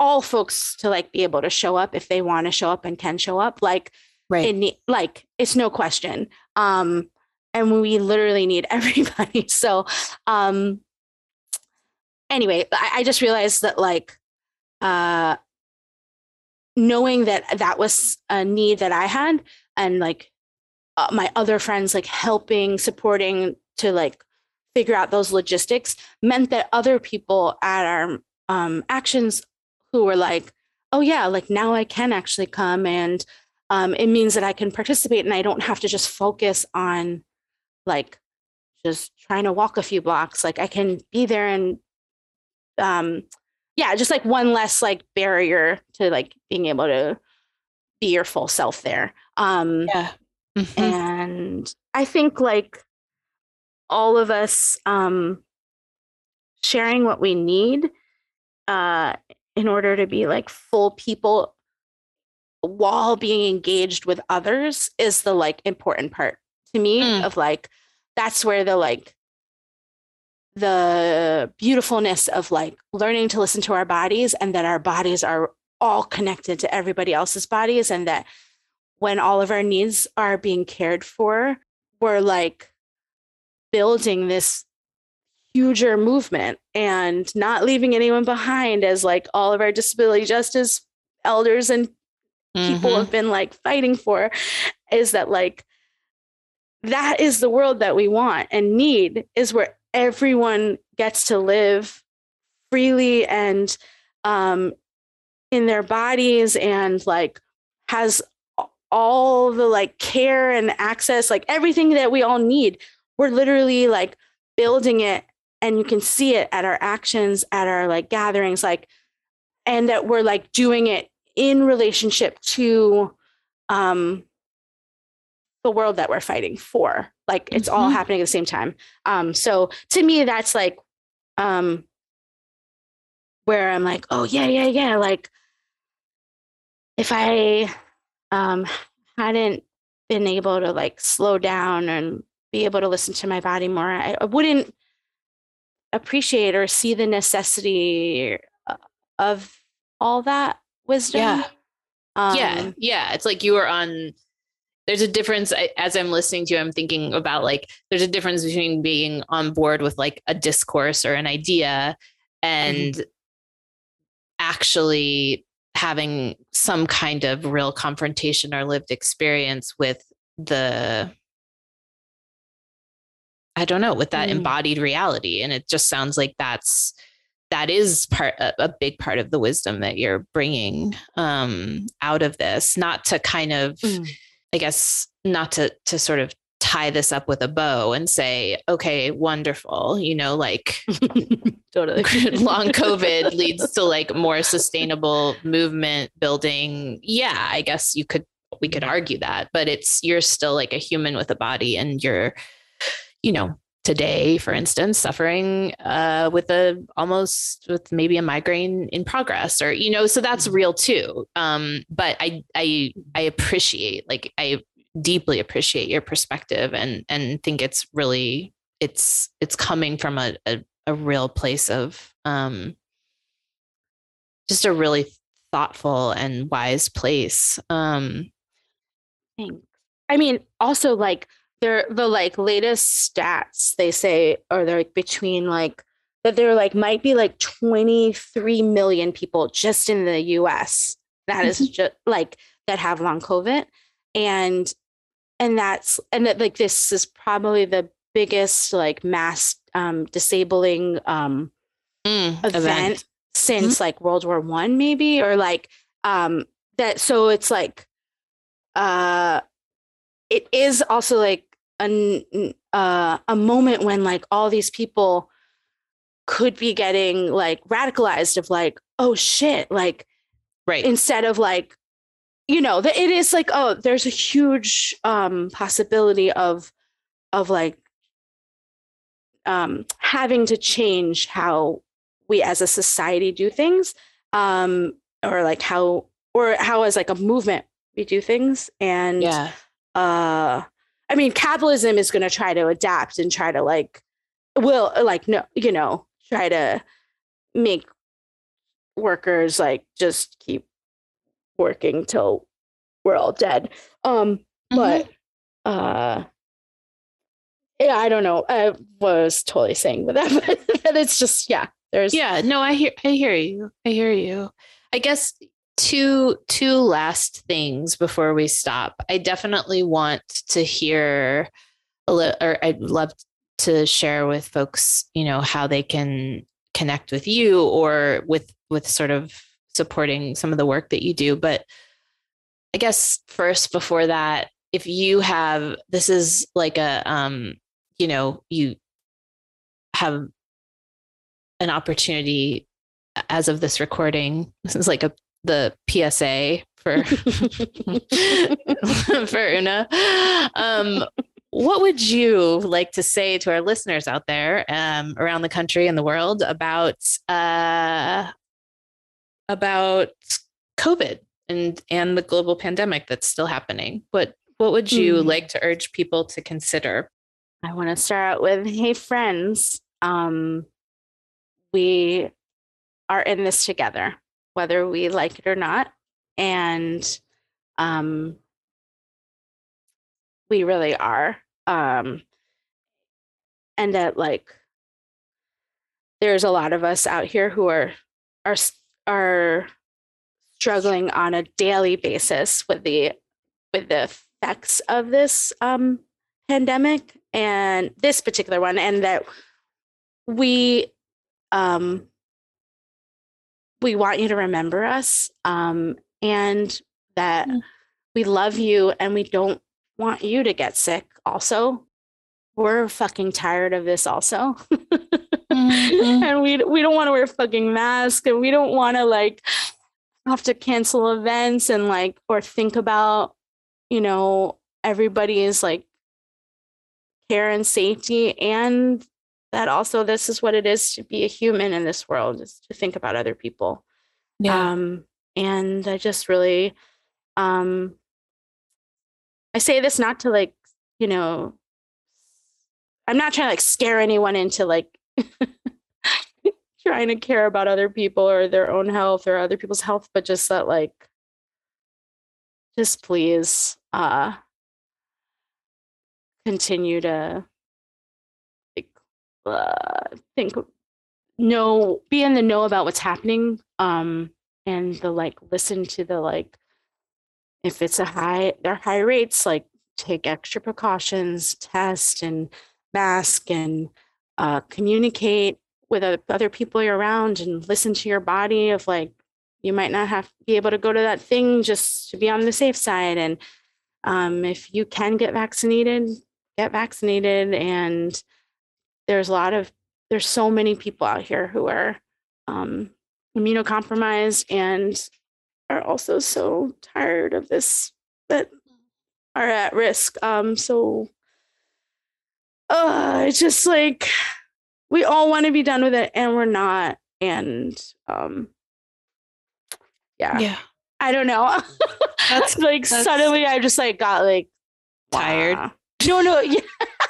all folks to like be able to show up if they want to show up and can show up. Like, right, it ne- like it's no question. Um, And we literally need everybody. So um, anyway, I, I just realized that like uh, knowing that that was a need that I had, and like uh, my other friends like helping, supporting to like figure out those logistics, meant that other people at our um, actions who were like, oh, yeah, like now I can actually come. And um, it means that I can participate and I don't have to just focus on like just trying to walk a few blocks. Like I can be there and um yeah, just like one less like barrier to like being able to be your full self there. Um yeah. Mm-hmm. And I think like all of us um sharing what we need uh in order to be like full people while being engaged with others is the like important part to me mm. of like, that's where the, like the beautifulness of like learning to listen to our bodies, and that our bodies are all connected to everybody else's bodies. And that when all of our needs are being cared for, we're like building this huger movement and not leaving anyone behind, as like all of our disability justice elders and mm-hmm. people have been like fighting for, is that like, that is the world that we want and need, is where everyone gets to live freely and um, in their bodies, and like has all the like care and access, like everything that we all need. We're literally like building it, and you can see it at our actions, at our like gatherings, like, and that we're like doing it in relationship to um, the world that we're fighting for. Like it's mm-hmm. all happening at the same time. Um, so to me, that's like um, where I'm like, oh yeah, yeah, yeah. Like if I um, hadn't been able to like slow down and be able to listen to my body more, I, I wouldn't appreciate or see the necessity of all that wisdom. Yeah. Um, yeah. Yeah. It's like you were on, there's a difference. As I'm listening to you, I'm thinking about like, there's a difference between being on board with like a discourse or an idea and mm-hmm. actually having some kind of real confrontation or lived experience with the I don't know, with that mm. embodied reality. And it just sounds like that's, that is part, a, a big part of the wisdom that you're bringing um, out of this, not to kind of, mm. I guess, not to, to sort of tie this up with a bow and say, okay, wonderful, you know, like totally long COVID leads to like more sustainable movement building. Yeah, I guess you could, we could argue that, but it's, you're still like a human with a body, and you're, you know, today, for instance, suffering uh, with a almost with maybe a migraine in progress, or, you know, so that's real too. Um, but I, I, I appreciate, like, I deeply appreciate your perspective, and, and think it's really, it's, it's coming from a, a, a real place of um, just a really thoughtful and wise place. Um, Thanks. I mean, also like, They're the like latest stats they say are they're like between like that there like might be like twenty-three million people just in the U S that is just like that have long COVID. And and that's and that like this is probably the biggest like mass um, disabling um, mm, event, event since mm-hmm. like World War One, maybe, or like um, that. So it's like uh, it is also like a, uh, a moment when like all these people could be getting like radicalized of like, oh shit, like, right. Instead of like, you know, that it is like, oh, there's a huge um, possibility of, of like um, having to change how we as a society do things, um, or like how, or how as like a movement we do things. And yeah. Uh, I mean, capitalism is going to try to adapt and try to like, will like, no, you know, try to make workers like just keep working till we're all dead. Um, mm-hmm. But uh, yeah, I don't know. I was totally saying with that, but it's just, yeah, there's, yeah, no, I hear, I hear you. I hear you. I guess Two two last things before we stop. I definitely want to hear, a li- or I'd love to share with folks, you know, how they can connect with you or with with sort of supporting some of the work that you do. But I guess first, before that, if you have, this is like a, um, you know, you have an opportunity as of this recording. This is like a the P S A for for Una. Um, what would you like to say to our listeners out there um, around the country and the world about uh, about COVID and and the global pandemic that's still happening? What what would you mm. like to urge people to consider? I want to start out with, hey friends, um, we are in this together, whether we like it or not. And um, we really are. Um, and that like, there's a lot of us out here who are, are, are struggling on a daily basis with the, with the effects of this um, pandemic and this particular one. And that we, um, we want you to remember us um, and that mm. we love you, and we don't want you to get sick. Also, we're fucking tired of this also. mm-hmm. And we, we don't want to wear fucking masks, and we don't want to like have to cancel events and like, or think about, you know, everybody's like care and safety, and that also this is what it is to be a human in this world, is to think about other people. Yeah. Um, and I just really, um, I say this not to like, you know, I'm not trying to like scare anyone into like trying to care about other people or their own health or other people's health, but just that like, just please uh, continue to Uh, think know be in the know about what's happening um and the like listen to the like if it's a high they're high rates, like take extra precautions, test and mask and uh, communicate with other people you're around and listen to your body of like, you might not have be able to go to that thing just to be on the safe side. And um, if you can get vaccinated, get vaccinated. And there's a lot of, there's so many people out here who are um, immunocompromised and are also so tired of this, that are at risk. Um, so uh, it's just like, we all want to be done with it and we're not. And um, yeah. yeah, I don't know. That's like that's, suddenly I just like got like tired. Wow. No, no. Yeah.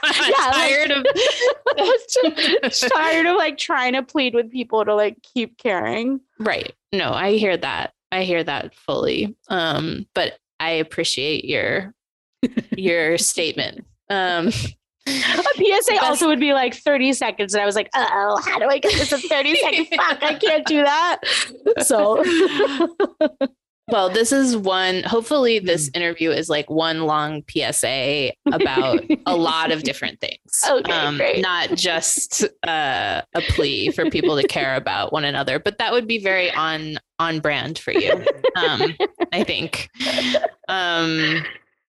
I'm yeah, tired like, of tired of like trying to plead with people to like keep caring. Right. No, I hear that. I hear that fully. Um, but I appreciate your your statement. Um A P S A also would be like thirty seconds. And I was like, oh, how do I get this in thirty seconds? Fuck, I can't do that. So, well, this is one, hopefully this interview is like one long P S A about a lot of different things. Okay, um, great. Not just uh, a plea for people to care about one another, but that would be very on, on brand for you. Um, I think, um,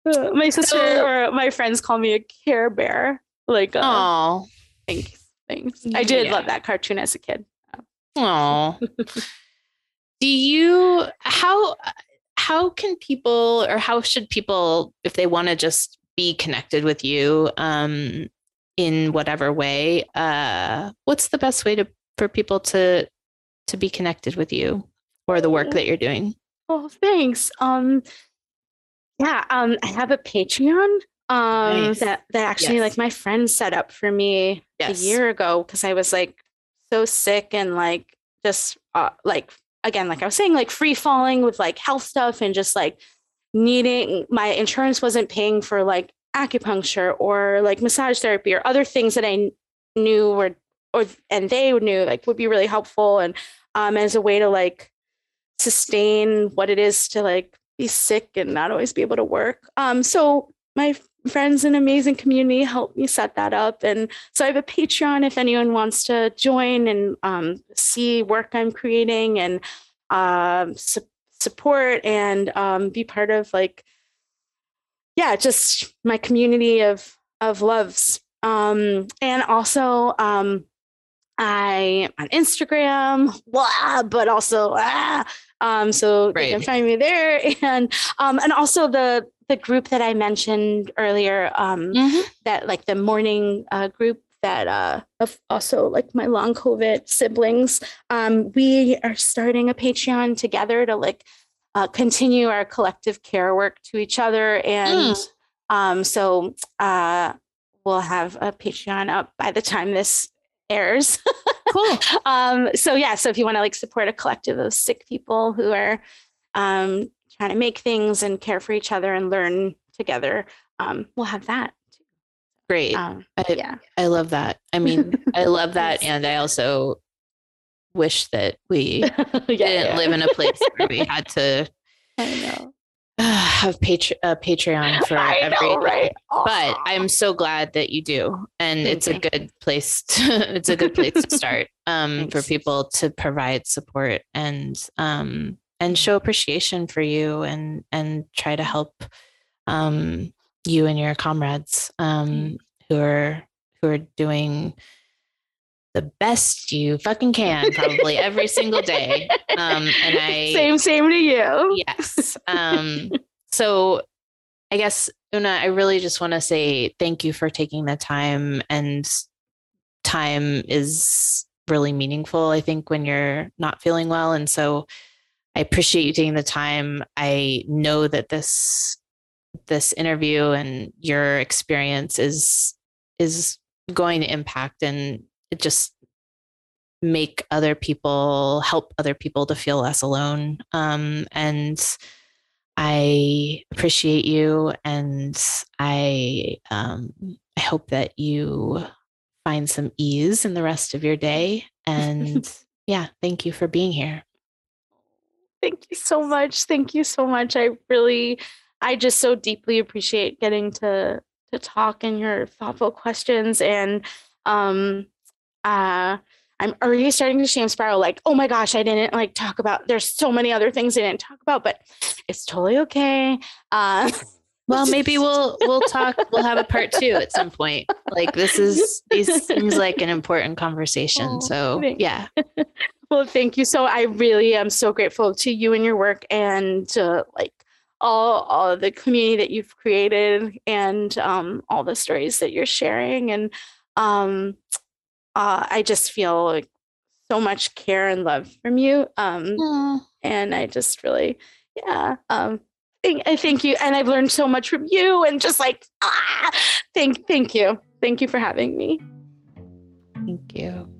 my sister or my friends call me a Care Bear. Like, oh, uh, thanks, thanks. I did yeah. love that cartoon as a kid. Oh, do you? How how can people, or how should people, if they want to just be connected with you, um, in whatever way? Uh, what's the best way to for people to to be connected with you or the work that you're doing? Oh, thanks. Um. Yeah, um, I have a Patreon um, nice. that, that actually yes. like my friend set up for me yes. a year ago because I was like so sick and like just uh, like, again, like I was saying, like free falling with like health stuff and just like needing, my insurance wasn't paying for like acupuncture or like massage therapy or other things that I knew were, or and they knew like would be really helpful. And um, as a way to like sustain what it is to like be sick and not always be able to work. Um, so my f- friends and amazing community helped me set that up. And so I have a Patreon if anyone wants to join and um, see work I'm creating and uh, su- support and um, be part of like, yeah, just my community of, of loves. Um, and also um, I on Instagram, blah, but also, ah, Um, so right. you can find me there. And, um, and also the, the group that I mentioned earlier, um, mm-hmm. that like the morning, uh, group that, uh, of also like my long COVID siblings, um, we are starting a Patreon together to like, uh, continue our collective care work to each other. And, mm. um, so, uh, we'll have a Patreon up by the time this airs. Cool. Um, so yeah, so if you want to like support a collective of sick people who are um, trying to make things and care for each other and learn together, um, we'll have that. Great. Um, I, yeah. I love that. I mean, I love that. And I also wish that we yeah, didn't yeah. live in a place where we had to I know. Uh, have Patre- a Patreon for I every know, right? But I'm so glad that you do, and okay. it's a good place to, it's a good place to start um for people to provide support and um and show appreciation for you and and try to help um you and your comrades um who are who are doing the best you fucking can, probably every single day. Um, and I same, same to you. Yes. Um, so I guess, Una, I really just want to say thank you for taking the time, and time is really meaningful, I think, when you're not feeling well. And so I appreciate you taking the time. I know that this, this interview and your experience is, is going to impact and just make other people, help other people to feel less alone. Um, and I appreciate you. And I, um, I hope that you find some ease in the rest of your day. And yeah, thank you for being here. Thank you so much. Thank you so much. I really, I just so deeply appreciate getting to good talk and your thoughtful questions. And um, uh, I'm already starting to shame spiral, like, oh my gosh, I didn't like talk about, there's so many other things I didn't talk about, but it's totally okay. Uh, well, maybe we'll, we'll talk, we'll have a part two at some point. Like this is, this seems like an important conversation. Oh, so thanks. Yeah. Well, thank you. So I really am so grateful to you and your work and to like all, all of the community that you've created and um, all the stories that you're sharing. And um, uh, I just feel like so much care and love from you. Um, and I just really, yeah. Um, I thank you. And I've learned so much from you and just like, ah, thank, thank you. Thank you for having me. Thank you.